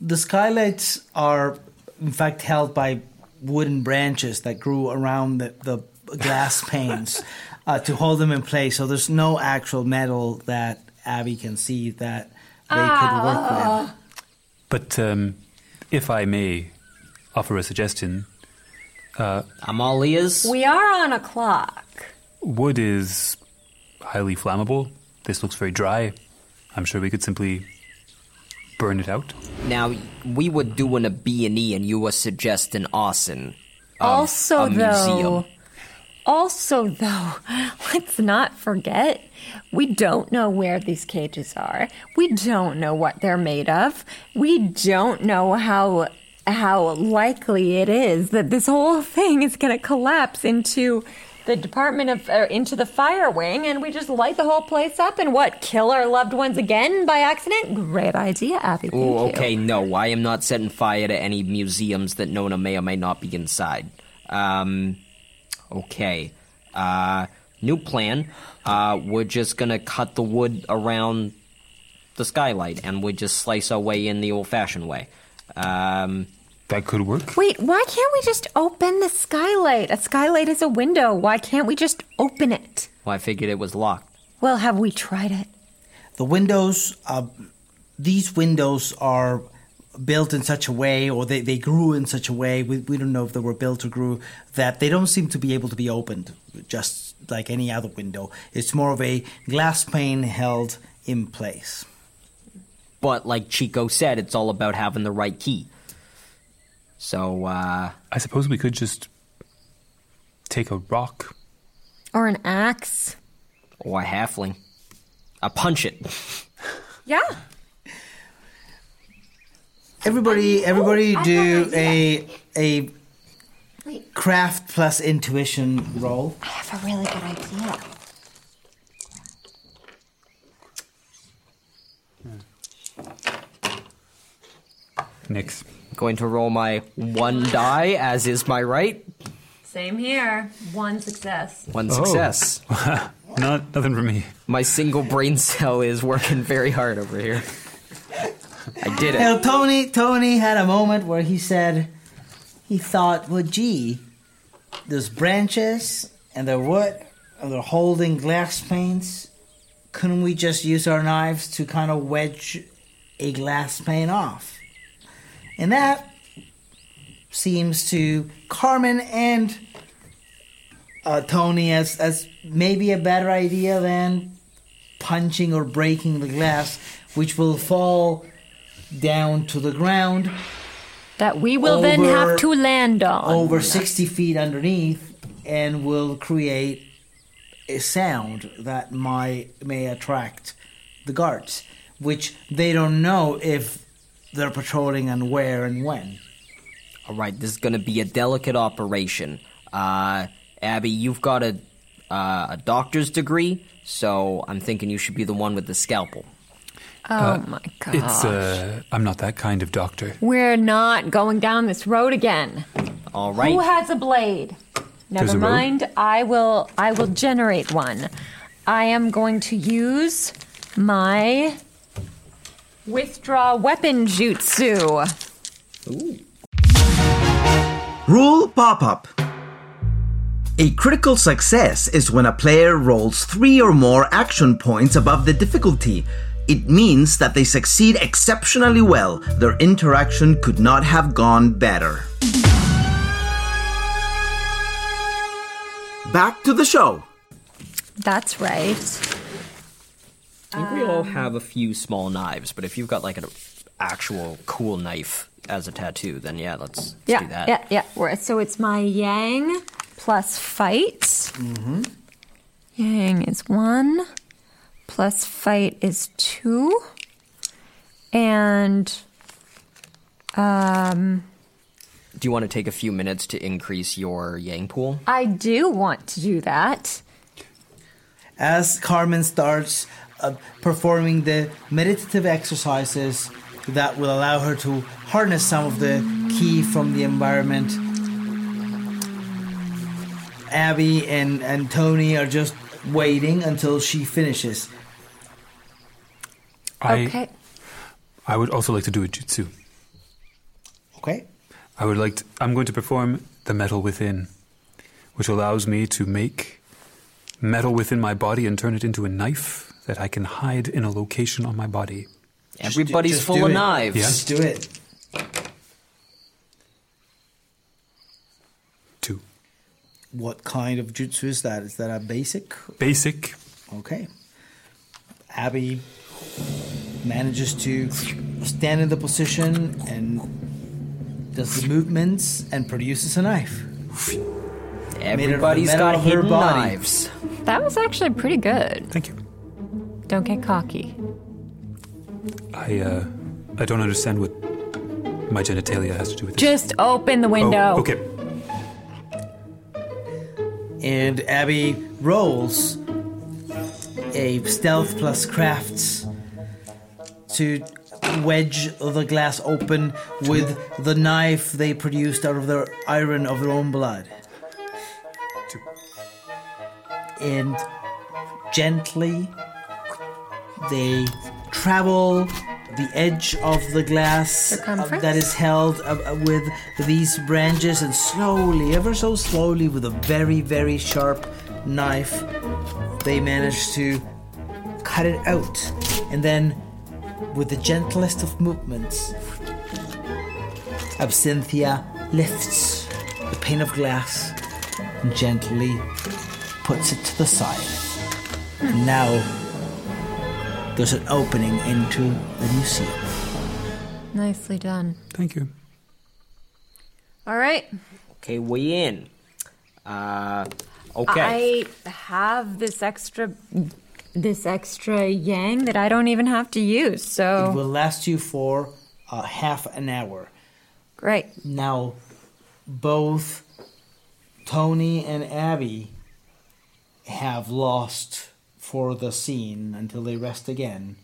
The skylights are, in fact, held by wooden branches that grew around the, the glass panes uh, to hold them in place. So there's no actual metal that Abby can see that they ah. could work with. But um, if I may offer a suggestion... Uh, I'm all ears. We are on a clock. Wood is... highly flammable. This looks very dry. I'm sure we could simply burn it out. Now, we were doing a B and E and you were suggesting arson. Also, though, museum. also, though, let's not forget, we don't know where these cages are. We don't know what they're made of. We don't know how how likely it is that this whole thing is going to collapse into... the Department of uh, into the Fire Wing, and we just light the whole place up and what, kill our loved ones again by accident? Great idea, Abby. Thank Ooh, okay, you. No, I am not setting fire to any museums that Nona may or may not be inside. Um, okay. Uh, new plan. Uh, we're just gonna cut the wood around the skylight, and we just slice our way in the old-fashioned way. Um, that could work. Wait, why can't we just open the skylight? A skylight is a window. Why can't we just open it? Well, I figured it was locked. Well, have we tried it? The windows, uh, these windows are built in such a way, or they, they grew in such a way, we, we don't know if they were built or grew, that they don't seem to be able to be opened, just like any other window. It's more of a glass pane held in place. But like Chico said, it's all about having the right key. So, uh... I suppose we could just take a rock. Or an axe. Or a halfling. A punch it. Yeah. Everybody, everybody oh, do a a Wait. craft plus intuition roll. I have a really good idea. Nix. Going to roll my one die, as is my right. Same here. One success. One success. Oh. Not nothing for me. My single brain cell is working very hard over here. I did it. Now, Tony, Tony had a moment where he said, he thought, well, gee, there's branches and they're wood and they're holding glass panes. Couldn't we just use our knives to kind of wedge a glass pane off? And that seems to Carmen and uh, Tony as, as maybe a better idea than punching or breaking the glass, which will fall down to the ground. That we will over, then have to land on. Over sixty feet underneath, and will create a sound that might, may attract the guards, which they don't know if they're patrolling and where and when. All right, this is going to be a delicate operation. Uh, Abby, you've got a, uh, a doctor's degree, so I'm thinking you should be the one with the scalpel. Oh, uh, my gosh. It's, uh, I'm not that kind of doctor. We're not going down this road again. All right. Who has a blade? Never mind. I will, I will generate one. I am going to use my withdraw weapon jutsu. Ooh. Rule pop-up. A critical success is when a player rolls three or more action points above the difficulty. It means that they succeed exceptionally well. Their interaction could not have gone better. Back to the show. That's right. I think um, we all have a few small knives, but if you've got like an actual cool knife as a tattoo, then yeah, let's, let's yeah, do that. Yeah, yeah. So it's my yang plus fight. Mm-hmm. Yang is one. Plus fight is two, and um, do you want to take a few minutes to increase your yang pool? I do want to do that. As Carmen starts uh, performing the meditative exercises that will allow her to harness some of the ki from the environment, Abby and, and Tony are just waiting until she finishes. I, okay. I would also like to do a jutsu. Okay. I would like to, I'm going to perform the metal within, which allows me to make metal within my body and turn it into a knife that I can hide in a location on my body. Everybody's just do, just full do of it. Knives. Yeah? Just do it. Two. What kind of jutsu is that? Is that a basic? Basic. Okay. Abby manages to stand in the position and does the movements and produces a knife. Everybody's got hidden knives. That was actually pretty good. Thank you. Don't get cocky. I uh, I don't understand what my genitalia has to do with it. Just open the window. Oh, okay. And Abby rolls a stealth plus crafts to wedge the glass open with the knife they produced out of their iron of their own blood. Two. and gently they travel the edge of the glass uh, that is held uh, with these branches, and slowly, ever so slowly, with a very, very sharp knife, they manage to cut it out. And then, with the gentlest of movements, Absenthia lifts the pane of glass and gently puts it to the side. And now there's an opening into the museum. Nicely done. Thank you. All right. Okay, we in. Uh, okay. I have this extra, this extra yang that I don't even have to use. So it will last you for uh, half an hour. Great. Now, both Tony and Abby have lost, for the scene until they rest again,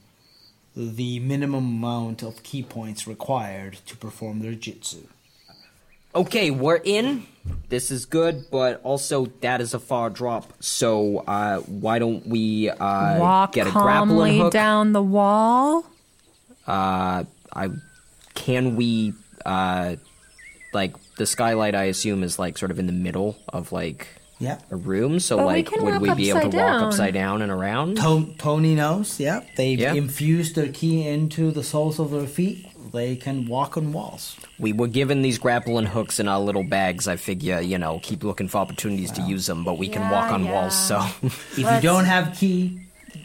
the minimum amount of ki points required to perform their jutsu. Okay, we're in. This is good, but also that is a far drop. So uh, why don't we uh, Walk get a grappling hook? Walk calmly down the wall. Uh, I can we uh, like the skylight? I assume is like sort of in the middle of like. Yeah, a room. So, but like, we would we be able to down. walk upside down and around? To- Tony knows. Yeah, they've yeah. infused their ki into the soles of their feet. They can walk on walls. We were given these grappling hooks in our little bags. I figure, you know, keep looking for opportunities wow. to use them. But we yeah, can walk on yeah. walls. So, if Let's... you don't have ki,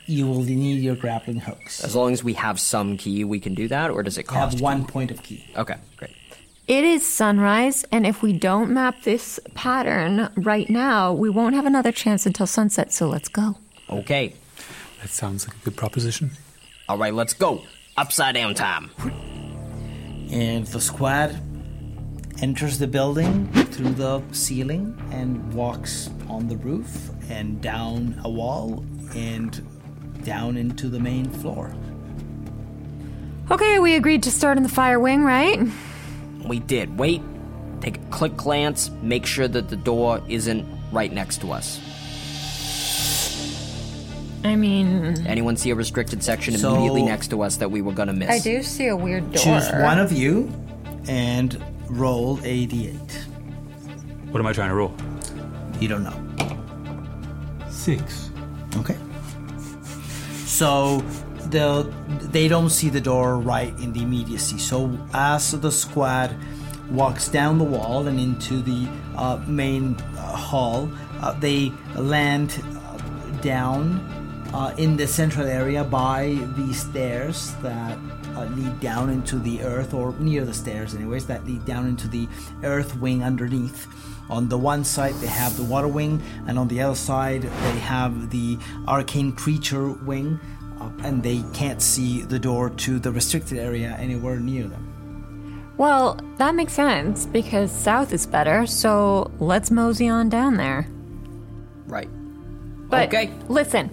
you will need your grappling hooks. As long as we have some ki, we can do that. Or does it cost? Have one ki? point of ki. Okay, great. It is sunrise, and if we don't map this pattern right now, we won't have another chance until sunset, so let's go. Okay. That sounds like a good proposition. All right, let's go. Upside down time. And the squad enters the building through the ceiling and walks on the roof and down a wall and down into the main floor. Okay, we agreed to start in the fire wing, right? We did. Wait, take a quick glance, make sure that the door isn't right next to us. I mean... Anyone see a restricted section so immediately next to us that we were going to miss? I do see a weird door. Choose one of you and roll a d eight. What am I trying to roll? You don't know. Six. Okay. So... The, they don't see the door right in the immediacy. So as the squad walks down the wall and into the uh, main uh, hall, uh, they land uh, down uh, in the central area by the stairs that uh, lead down into the earth, or near the stairs anyways, that lead down into the earth wing underneath. On the one side, they have the water wing, and on the other side, they have the arcane creature wing. And they can't see the door to the restricted area anywhere near them. Well, that makes sense, because south is better, so let's mosey on down there. Right. But okay. Listen,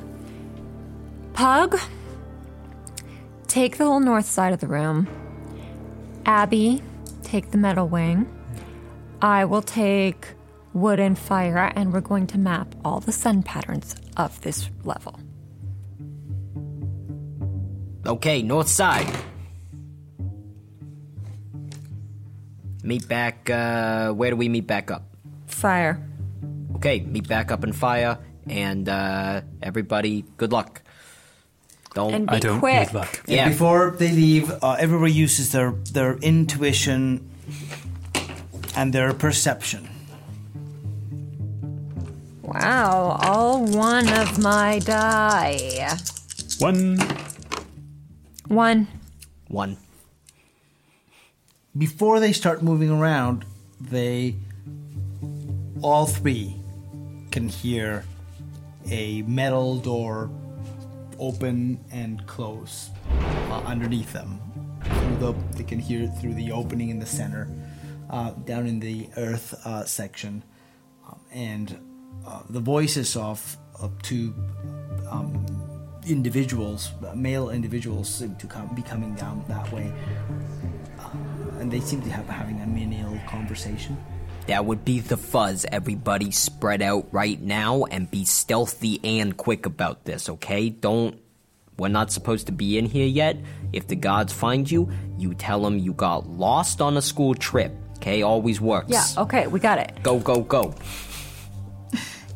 Pug, take the whole north side of the room. Abby, take the metal wing. I will take wood and fire, and we're going to map all the sun patterns of this level. Okay, north side. Meet back, uh, where do we meet back up? Fire. Okay, meet back up in fire, and uh, everybody, good luck. Don't, and be I don't quick. Need luck. Yeah. And before they leave, uh, everybody uses their, their intuition and their perception. Wow, all one of my die. One... One. One. Before they start moving around, they, all three, can hear a metal door open and close uh, underneath them. Through the, they can hear it through the opening in the center, uh, down in the earth uh, section. Um, and uh, the voices of, of two... Um, individuals, male individuals seem to come, be coming down that way. Uh, and they seem to have having a menial conversation. That would be the fuzz. Everybody spread out right now and be stealthy and quick about this, okay? Don't... We're not supposed to be in here yet. If the gods find you, you tell them you got lost on a school trip. Okay, always works. Yeah, okay, we got it. Go, go, go.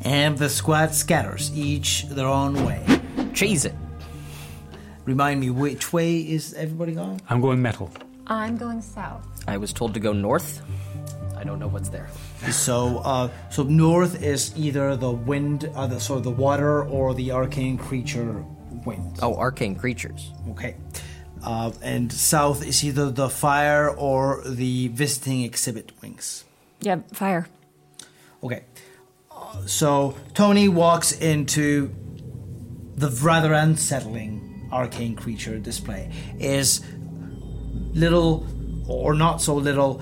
And the squad scatters, each their own way. Chase it. Remind me, which way is everybody going? I'm going metal. I'm going south. I was told to go north. I don't know what's there. So, uh, so north is either the wind, uh, the, sort of the water, or the arcane creature wind. Oh, arcane creatures. Okay. Uh, and south is either the fire or the visiting exhibit wings. Yeah, fire. Okay. Uh, so Tony walks into the rather unsettling arcane creature display. Is little or not so little,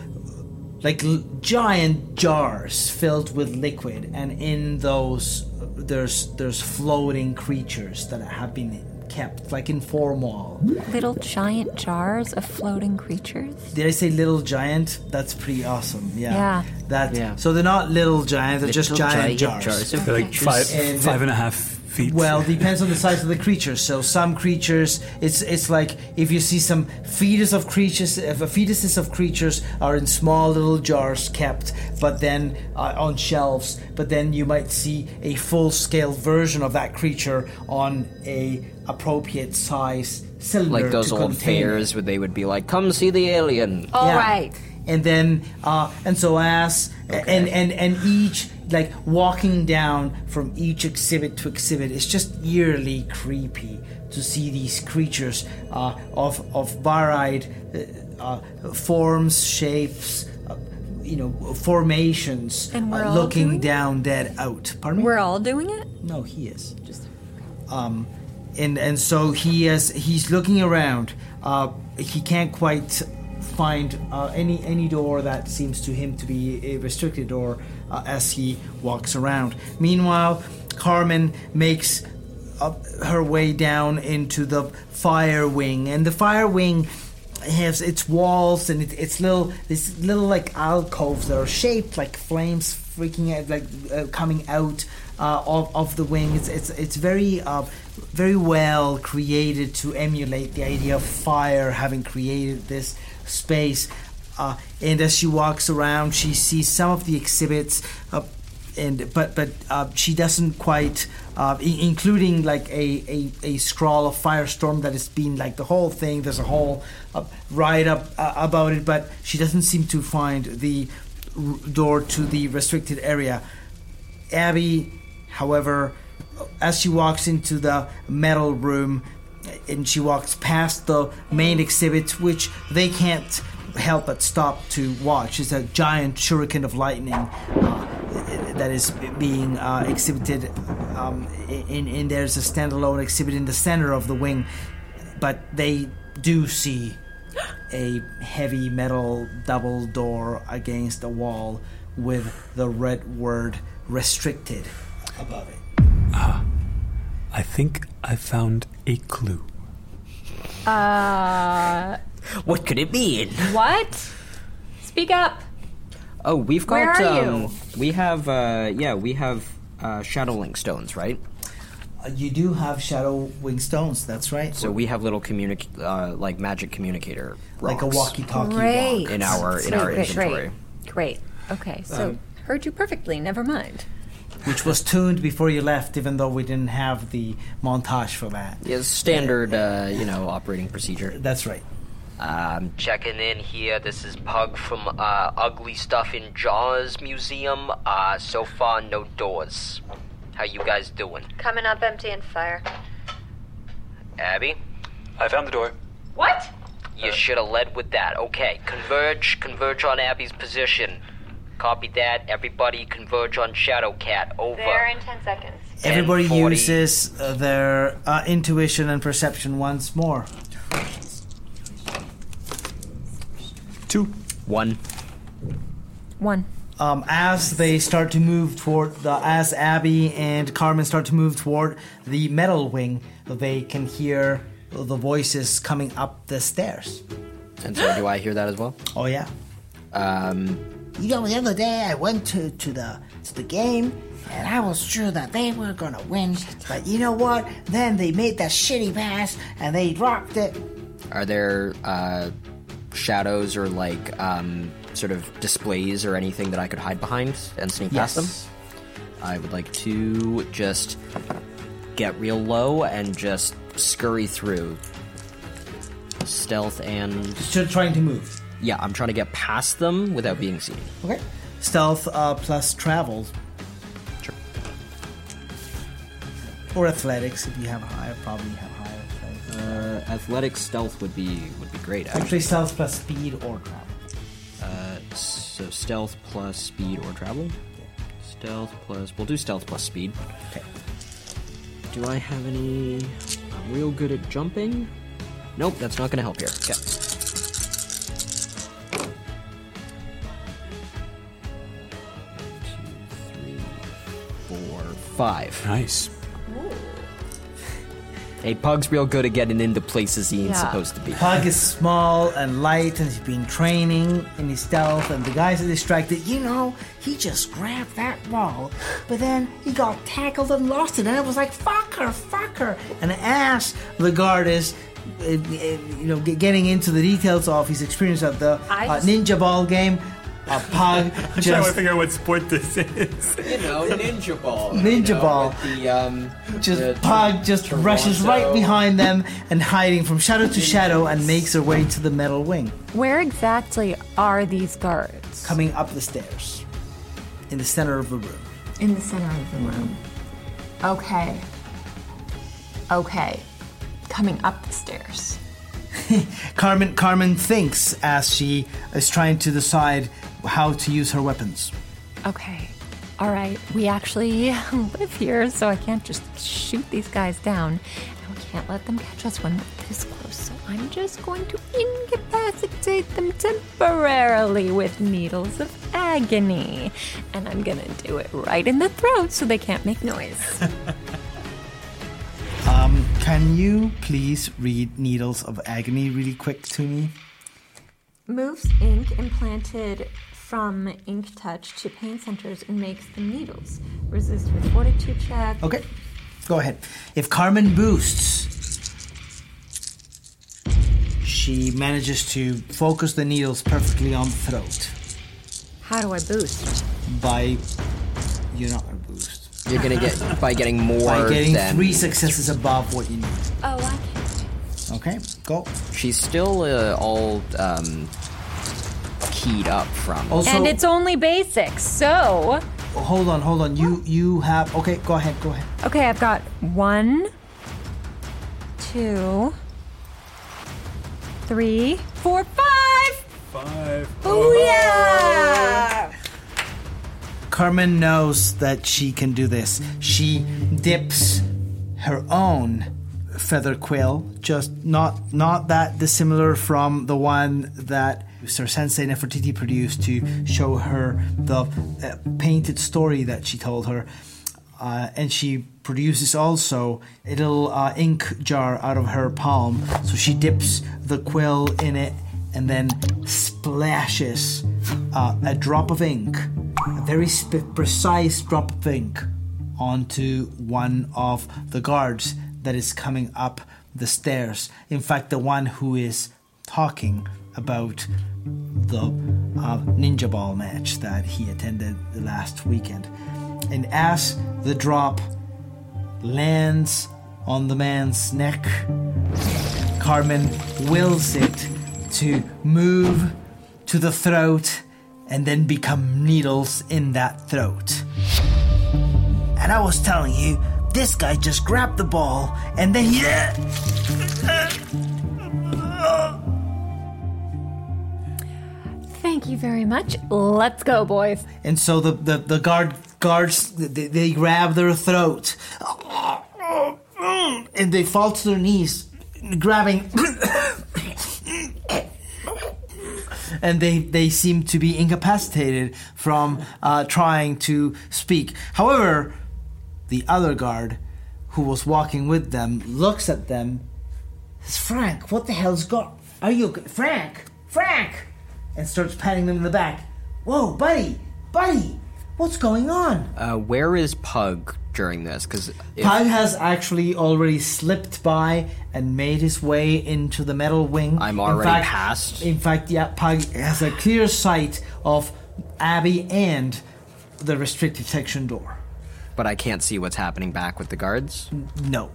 like l- giant jars filled with liquid, and in those uh, there's there's floating creatures that have been kept, like in formal. Little giant jars of floating creatures? Did I say little giant? That's pretty awesome, yeah. Yeah. That, yeah. So they're not little giant, they're little just giant, giant jars. jars. They're like five, and five and a half feet. Well, depends on the size of the creature. So some creatures, it's it's like if you see some fetus of creatures, if a fetuses of creatures are in small little jars kept, but then uh, on shelves, but then you might see a full-scale version of that creature on a appropriate size cylinder. Like those to old fairs where they would be like, come see the alien. All yeah. right. And then, uh, and so as, okay. and, and, and each, like, walking down from each exhibit to exhibit, it's just eerily creepy to see these creatures uh, of, of varied uh, uh, forms, shapes, uh, you know, formations, and we're uh, all looking doing down it? Dead out. Pardon me? We're all doing it? No, he is. Just. Um, And and so he is. He's looking around. Uh, he can't quite find uh, any any door that seems to him to be a restricted door uh, as he walks around. Meanwhile, Carmen makes up her way down into the fire wing, and the fire wing has its walls and it, its little this little like alcoves that are shaped like flames freaking out, like uh, coming out uh, of of the wing. It's it's it's very. Uh, very well created to emulate the idea of fire having created this space. Uh, and as she walks around, she sees some of the exhibits, uh, and but but uh, she doesn't quite, uh, I- including like a, a, a scrawl of Firestorm that has been like the whole thing. There's a whole uh, write-up uh, about it, but she doesn't seem to find the r- door to the restricted area. Abby, however, as she walks into the metal room and she walks past the main exhibit, which they can't help but stop to watch, is a giant shuriken of lightning uh, that is being uh, exhibited. Um, in, in there's a standalone exhibit in the center of the wing, but they do see a heavy metal double door against the wall with the red word restricted above it. Ah, I think I found a clue. Uh... What could it mean? What? Speak up. Oh, we've got... Where are um, you? We have, uh, yeah, we have uh, Shadowwing stones, right? Uh, you do have Shadowwing stones, that's right. So we have little, communi- uh, like, magic communicator rocks. Like a walkie-talkie great. Rock. In our, in our great, inventory. Great, great. Okay, so um, heard you perfectly, never mind. Which was tuned before you left, even though we didn't have the montage for that. Yes, standard, uh, you know, operating procedure. That's right. I'm um, checking in here. This is Pug from uh, Ugly Stuff in Jaws Museum. Uh, so far, no doors. How you guys doing? Coming up empty and fire. Abby? I found the door. What? You uh, should have led with that. Okay, converge, converge on Abby's position. Copy that. Everybody converge on Shadowcat. Over. There in ten seconds. Everybody forty uses uh, their uh, intuition and perception once more. Two. One. One. Um, as they start to move toward, the, as Abby and Carmen start to move toward the metal wing, they can hear the voices coming up the stairs. And so do I hear that as well? Oh, yeah. Um... You know, the other day I went to, to the to the game, and I was sure that they were going to win. But you know what? Then they made that shitty pass, and they dropped it. Are there uh, shadows or, like, um, sort of displays or anything that I could hide behind and sneak yes. past them? I would like to just get real low and just scurry through. Stealth and... Still trying to move. Yeah, I'm trying to get past them without being seen. Okay. Stealth uh, plus travel. Sure. Or athletics, if you have higher, probably have higher athletics. Uh, athletics, stealth would be would be great, actually. Actually, stealth plus speed or travel. Uh, so stealth plus speed or travel? Yeah. Stealth plus... We'll do stealth plus speed. Okay. Do I have any... I'm real good at jumping. Nope, that's not going to help here. Okay. one, two, three, four, five Nice. Ooh. Hey, Pug's real good at getting into places he ain't yeah. supposed to be. Pug is small and light, and he's been training in his stealth, and the guys are distracted. You know, he just grabbed that wall, but then he got tackled and lost it, and I was like, fuck her, fuck her. And I asked the guardess... You know, getting into the details of his experience at the uh, ninja ball game, a Pug. I'm just, trying to figure out what sport this is. You know, ninja ball. Ninja you know, ball. The, um, just the, Pug just Toronto. Rushes right behind them and hiding from shadow to shadow and makes her way to the metal wing. Where exactly are these guards? Coming up the stairs, in the center of the room. In the center of the room. Okay. Okay. Coming up the stairs. Carmen Carmen thinks as she is trying to decide how to use her weapons. Okay. All right. We actually live here, so I can't just shoot these guys down. And we can't let them catch us when we're this close. So I'm just going to incapacitate them temporarily with needles of agony. And I'm going to do it right in the throat so they can't make noise. Um, can you please read Needles of Agony really quick to me? Moves ink implanted from ink touch to pain centers and makes them needles. Resist with fortitude check. Okay, go ahead. If Carmen boosts, she manages to focus the needles perfectly on the throat. How do I boost? By, you're not going to boost. You're going to get, by getting more By getting than three successes above what you need. Oh, I can. Okay, go. She's still uh, all um, keyed up from also, and it's only basics, so... Hold on, hold on. You you have... Okay, go ahead, go ahead. Okay, I've got one, two, three, four, five! Five. Oh, yeah! Carmen knows that she can do this. She dips her own feather quill, just not not that dissimilar from the one that Sir Sensei Nefertiti produced to show her the uh, painted story that she told her. Uh, and she produces also a little uh, ink jar out of her palm. So she dips the quill in it and then splashes uh, a drop of ink. A very sp- precise drop of ink onto one of the guards that is coming up the stairs. In fact, the one who is talking about the uh, ninja ball match that he attended the last weekend. And as the drop lands on the man's neck, Carmen wills it to move to the throat and then become needles in that throat. And I was telling you, this guy just grabbed the ball, and then he... Thank you very much. Let's go, boys. And so the, the, the guard guards, they, they grab their throat. And they fall to their knees, grabbing... And they, they seem to be incapacitated from uh, trying to speak. However, the other guard who was walking with them looks at them. Says, Frank, what the hell's got? Are you okay? Frank? Frank! And starts patting them in the back. Whoa, buddy! Buddy! What's going on? Uh, where is Pug during this? 'Cause if- Pug has actually already slipped by and made his way into the metal wing. I'm already in fact, past. In fact, yeah, Pug has a clear sight of Abby and the restricted section door. But I can't see what's happening back with the guards? No.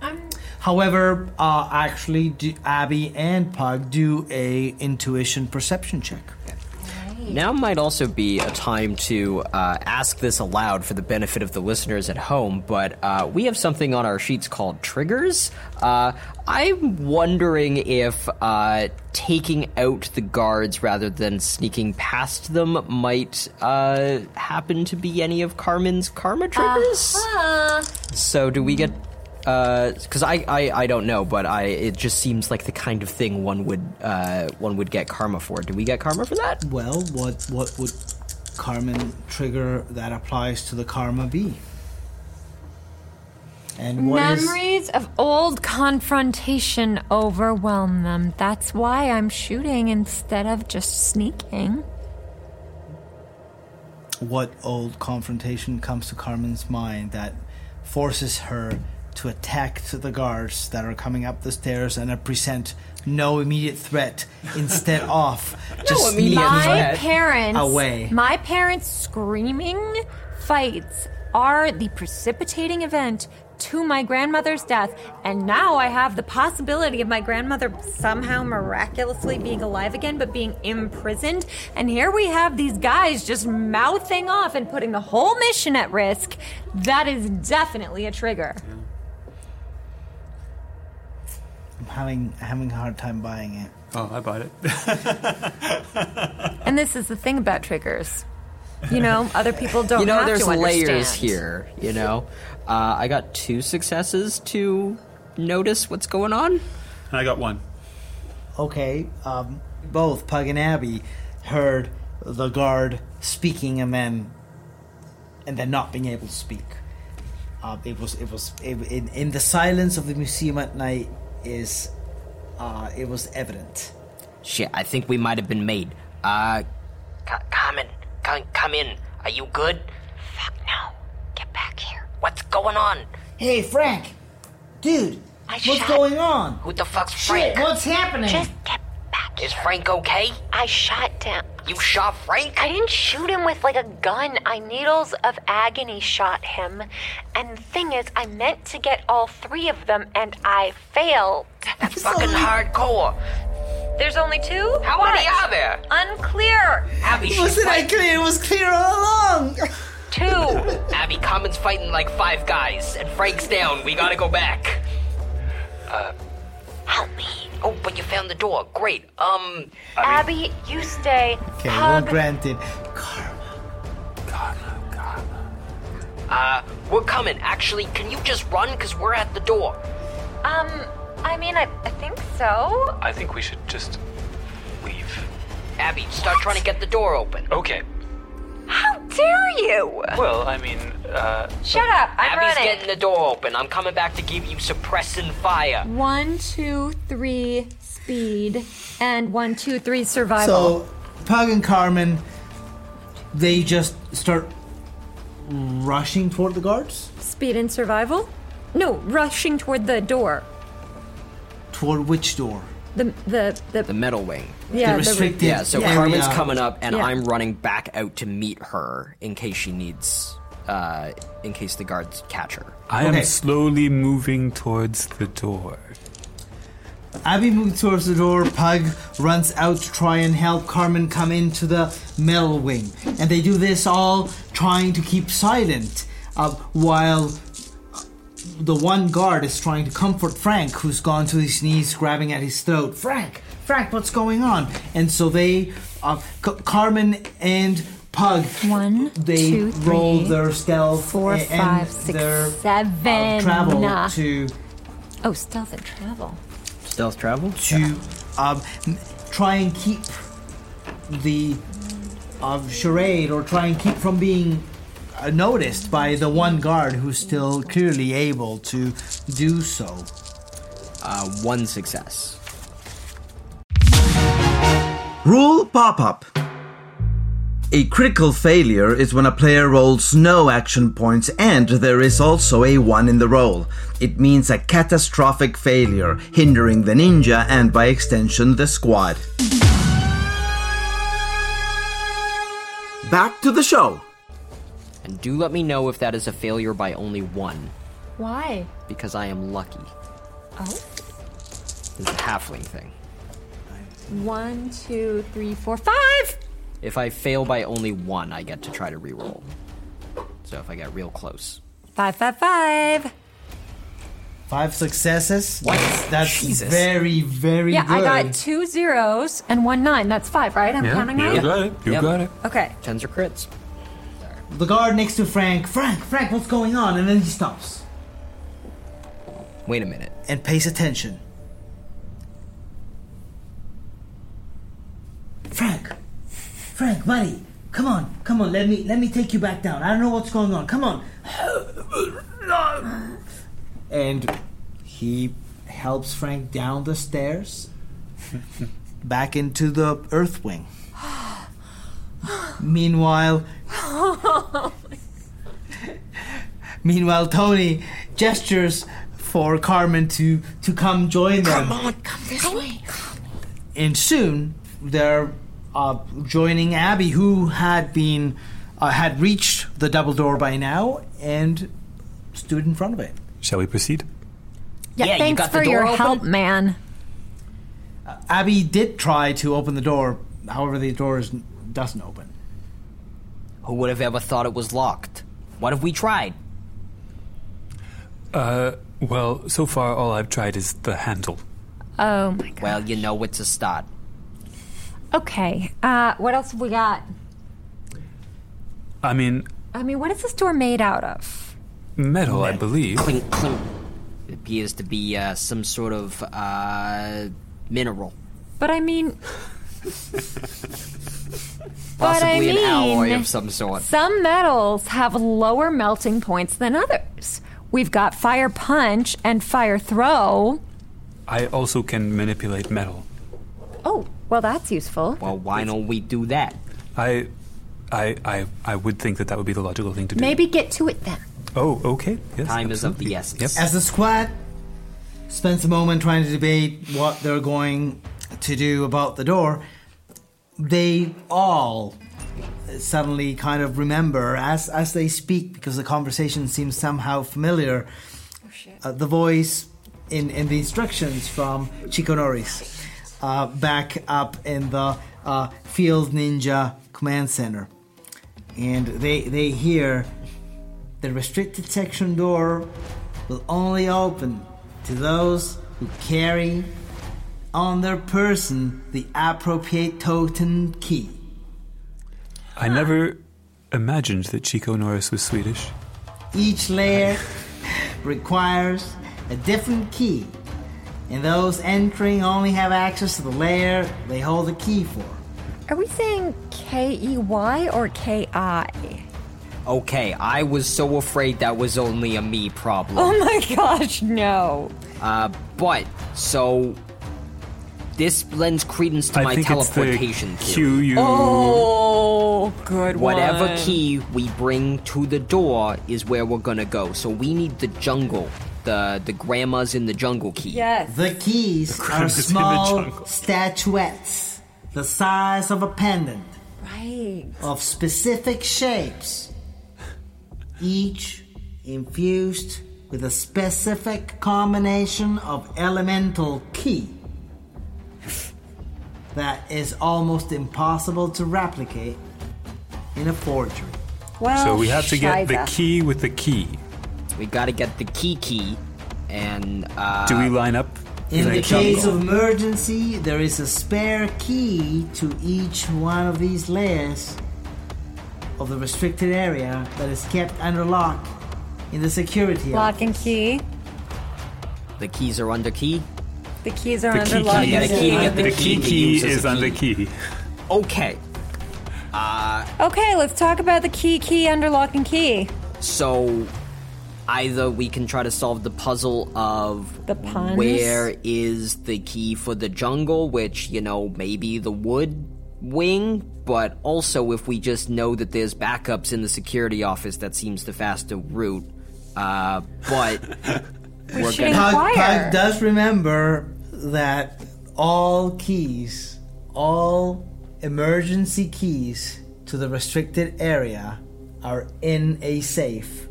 Um. However, uh, actually, do Abby and Pug do a intuition perception check. Now might also be a time to uh, ask this aloud for the benefit of the listeners at home, but uh, we have something on our sheets called triggers. Uh, I'm wondering if uh, taking out the guards rather than sneaking past them might uh, happen to be any of Carmen's karma triggers? Uh-huh. So do we get... Because uh, I, I, I don't know, but I it just seems like the kind of thing one would uh, one would get karma for. Do we get karma for that? Well, what what would Carmen trigger that applies to the karma be? And what memories is... of old confrontation overwhelm them. That's why I'm shooting instead of just sneaking. What old confrontation comes to Carmen's mind that forces her to attack the guards that are coming up the stairs and present no immediate threat instead of just no, my parents away. My parents screaming fights are the precipitating event to my grandmother's death, and now I have the possibility of my grandmother somehow miraculously being alive again but being imprisoned, and here we have these guys just mouthing off and putting the whole mission at risk. That is definitely a trigger. I'm having having a hard time buying it. Oh, I bought it. And this is the thing about triggers. You know, other people don't have to understand. You know, there's layers here, you know. Uh, I got two successes to notice what's going on. And I got one. Okay, um, both Pug and Abby heard the guard speaking and then, and then not being able to speak. Uh, it was, it was it, in, in the silence of the museum at night is, uh, it was evident. Shit, I think we might have been made. Uh, Carmen. Come in. Are you good? Fuck no. Get back here. What's going on? Hey, Frank. Dude, I what's shot. going on? Who the fuck's Frank? Shit, what's happening? Just get back here. Is Frank okay? I shot down. You shot Frank? I didn't shoot him with, like, a gun. I Needles of Agony shot him. And the thing is, I meant to get all three of them, and I failed. That's fucking hardcore. There's only two? How what? many are there? Unclear. Abby, wasn't I clear? It was clear all along. Two. Abby, Common's fighting like five guys, and Frank's down. We gotta go back. Uh, help me. Oh, but you found the door. Great. Um, I Abby, mean... you stay. Okay, well granted. Karma. Karma, karma. Uh, we're coming. Actually, can you just run? Because we're at the door. Um... I mean, I, I think so. I think we should just leave. Abby, start what? trying to get the door open. Okay. How dare you? Well, I mean, uh... Shut uh, up, I'm Abby's running. getting the door open. I'm coming back to give you suppressing fire. One, two, three, speed, and one, two, three, survival. So, Pug and Carmen, they just start rushing toward the guards? Speed and survival? No, rushing toward the door. Toward which door? The the the, the metal wing. Yeah, the restricted. Yeah, so yeah, Carmen's yeah. coming up, and yeah. I'm running back out to meet her in case she needs, uh, in case the guards catch her. I okay. am slowly moving towards the door. Abby moves towards the door. Pug runs out to try and help Carmen come into the metal wing, and they do this all trying to keep silent, uh, while. The one guard is trying to comfort Frank, who's gone to his knees, grabbing at his throat. Frank! Frank, what's going on? And so they, uh, C- Carmen and Pug, One, they two, three, roll their stealth four, and five, six, their seven. Uh, travel nah. to... Oh, stealth and travel. Stealth travel? To yeah. um, try and keep the uh, charade, or try and keep from being... noticed by the one guard who's still clearly able to do so. Uh, one success. Rule pop-up. A critical failure is when a player rolls no action points and there is also a one in the roll. It means a catastrophic failure, hindering the ninja and by extension the squad. Back to the show! And do let me know if that is a failure by only one. Why? Because I am lucky. Oh? It's a halfling thing. One, two, three, four, five! If I fail by only one, I get to try to reroll. So if I get real close. Five, five, five! Five successes? What? That's Jesus. very, very yeah, good. Yeah, I got two zeros and one nine. That's five, right? I'm yeah, counting you out? You got it. You yep. got it. Okay. Tens are crits. The guard next to Frank. Frank, Frank, what's going on? And then he stops. Wait a minute. And pays attention. Frank. Frank, buddy, come on, come on, let me let me take you back down. I don't know what's going on. Come on. And he helps Frank down the stairs, back into the Earth Wing. Meanwhile, meanwhile, Tony gestures for Carmen to, to come join them. Come on, come this way. And soon they're Uh, joining Abby, who had been uh, had reached the double door by now and stood in front of it. Shall we proceed? Yeah, yeah thanks you got for your open. help, man. Uh, Abby did try to open the door, however, the door is, doesn't open. Who would have ever thought it was locked? What have we tried? Uh, well, so far all I've tried is the handle. Oh my god. Well, you know it's a start. Okay, uh, what else have we got? I mean... I mean, what is this door made out of? Metal, I believe. Clink, clink. It appears to be uh, some sort of uh, mineral. But I mean... Possibly I mean, an alloy of some sort. Some metals have lower melting points than others. We've got fire punch and fire throw. I also can manipulate metal. Oh, well, that's useful. Well, why don't we do that? I, I, I, I would think that that would be the logical thing to do. Maybe get to it then. Oh, okay. Yes, Time absolutely. is of the essence. Yep. As the squad spends a moment trying to debate what they're going to do about the door, they all suddenly kind of remember as as they speak, because the conversation seems somehow familiar. Oh shit! Uh, the voice in in the instructions from Chico Norris. Uh, back up in the uh, Field Ninja Command Center. And they they hear the restricted section door will only open to those who carry on their person the appropriate totem key. I never imagined that Chico Norris was Swedish. Each layer requires a different key. And those entering only have access to the layer they hold the key for. Are we saying K E Y or K I? Okay, I was so afraid that was only a me problem. Oh my gosh, no. Uh, but, so, this lends credence to I my think teleportation it's the Q U. Oh, good one. Whatever key we bring to the door is where we're gonna go. So we need the jungle. The the grandmas in the jungle key. Yes. The keys the are small statuettes the size of a pendant. Right. Of specific shapes. Each infused with a specific combination of elemental key that is almost impossible to replicate in a forgery. Well, so we have to get the key with the key. We gotta get the key key, and uh... Do we line up? In the case of emergency, there is a spare key to each one of these layers of the restricted area that is kept under lock in the security lock office. And key. The keys are under key? The keys are the under key lock. Key. Key to get the, the key, key, key is under key. key. Okay. Uh... Okay, let's talk about the key key under lock and key. So... Either we can try to solve the puzzle of the puns. Where is the key for the jungle, which, you know, maybe the wood wing, but also if we just know that there's backups in the security office, that seems the faster route. Uh, but we we're gonna. Pug, Pug does remember that all keys, all emergency keys to the restricted area are in a safe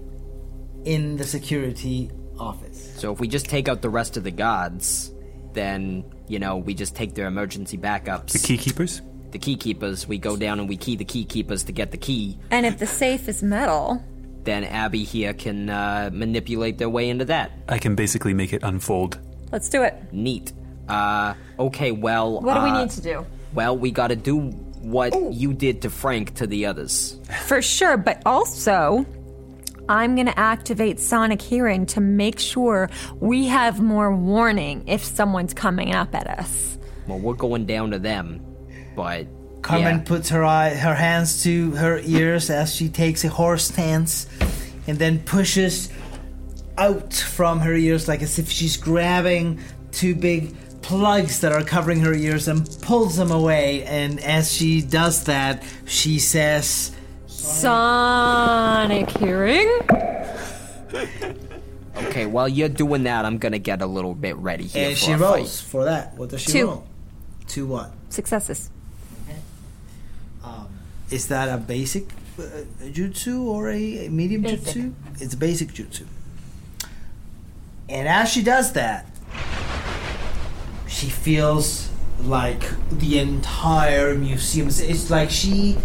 in the security office. So if we just take out the rest of the guards, then, you know, we just take their emergency backups. The key keepers? The key keepers. We go down and we key the key keepers to get the key. And if the safe is metal, then Abby here can uh, manipulate their way into that. I can basically make it unfold. Let's do it. Neat. Uh, okay, well... What do we uh, need to do? Well, we gotta do what Ooh. you did to Frank to the others. For sure, but also... I'm going to activate Sonic Hearing to make sure we have more warning if someone's coming up at us. Well, we're going down to them, but... Carmen yeah. puts her eye, her hands to her ears as she takes a horse stance and then pushes out from her ears like as if she's grabbing two big plugs that are covering her ears and pulls them away. And as she does that, she says... Sonic Hearing? Okay, while you're doing that, I'm going to get a little bit ready here. And for she rolls fight. for that. What does she Two. roll? Two what? Successes. Okay. Um, is that a basic uh, jutsu or a, a medium basic. jutsu? It's a basic jutsu. And as she does that, she feels like the entire museum. It's like she...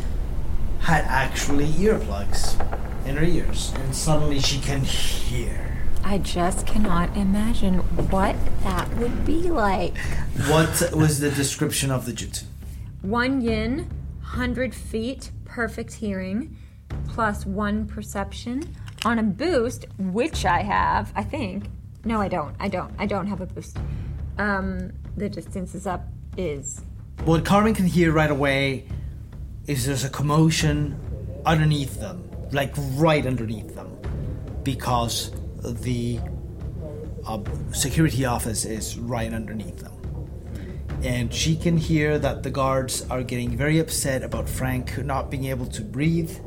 had actually earplugs in her ears, and suddenly she can hear. I just cannot imagine what that would be like. What was the description of the jutsu? One yin, one hundred feet, perfect hearing, plus one perception on a boost, which I have, I think. No, I don't. I don't. I don't have a boost. Um, the distance is up is... What Carmen can hear right away is there's a commotion underneath them, like right underneath them, because the uh, security office is right underneath them. And she can hear that the guards are getting very upset about Frank not being able to breathe.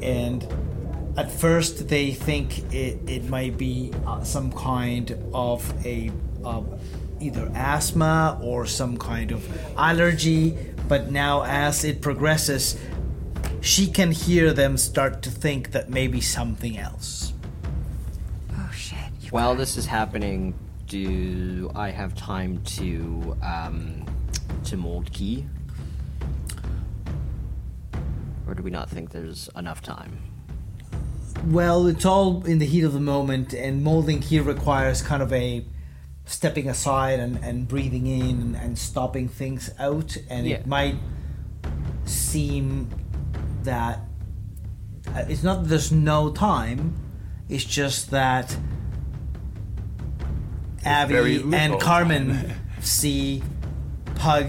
And at first they think it, it might be uh, some kind of a uh, either asthma or some kind of allergy. But now as it progresses, she can hear them start to think that maybe something else. Oh, shit. While this is happening, do I have time to, um, to mold key? Or do we not think there's enough time? Well, it's all in the heat of the moment, and molding key requires kind of a... stepping aside and, and breathing in and, and stopping things out, and yeah. it might seem that it's not that there's no time, it's just that it's Abby and Carmen see Pug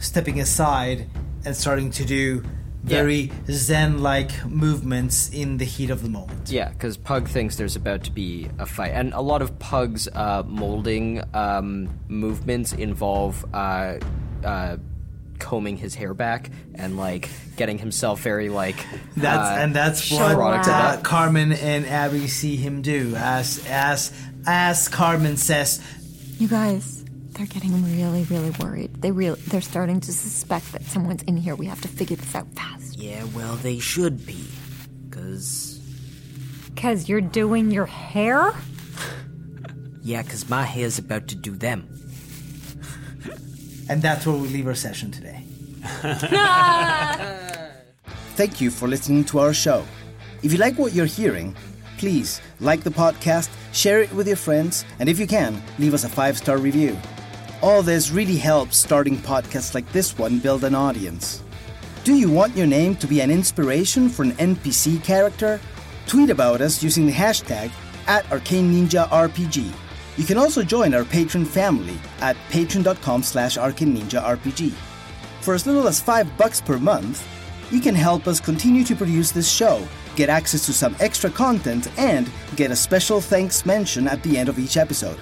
stepping aside and starting to do very yeah. zen-like movements in the heat of the moment. Yeah, because Pug thinks there's about to be a fight. And a lot of Pug's uh, molding um, movements involve uh, uh, combing his hair back and, like, getting himself very, like... That's uh, And that's what uh, Carmen and Abby see him do. As, as, as Carmen says... You guys... They're getting really, really worried. They re- they're starting to suspect that someone's in here. We have to figure this out fast. Yeah, well, they should be. Because... Because you're doing your hair? Yeah, because my hair's about to do them. And that's where we leave our session today. Thank you for listening to our show. If you like what you're hearing... please like the podcast, share it with your friends, and if you can, leave us a five-star review. All this really helps starting podcasts like this one build an audience. Do you want your name to be an inspiration for an N P C character? Tweet about us using the hashtag at ArcaneNinjaRPG. You can also join our Patreon family at patreon.com slash ArcaneNinjaRPG. For as little as five bucks per month, you can help us continue to produce this show, get access to some extra content, and get a special thanks mention at the end of each episode.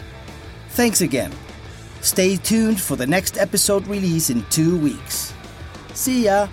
Thanks again. Stay tuned for the next episode release in two weeks. See ya!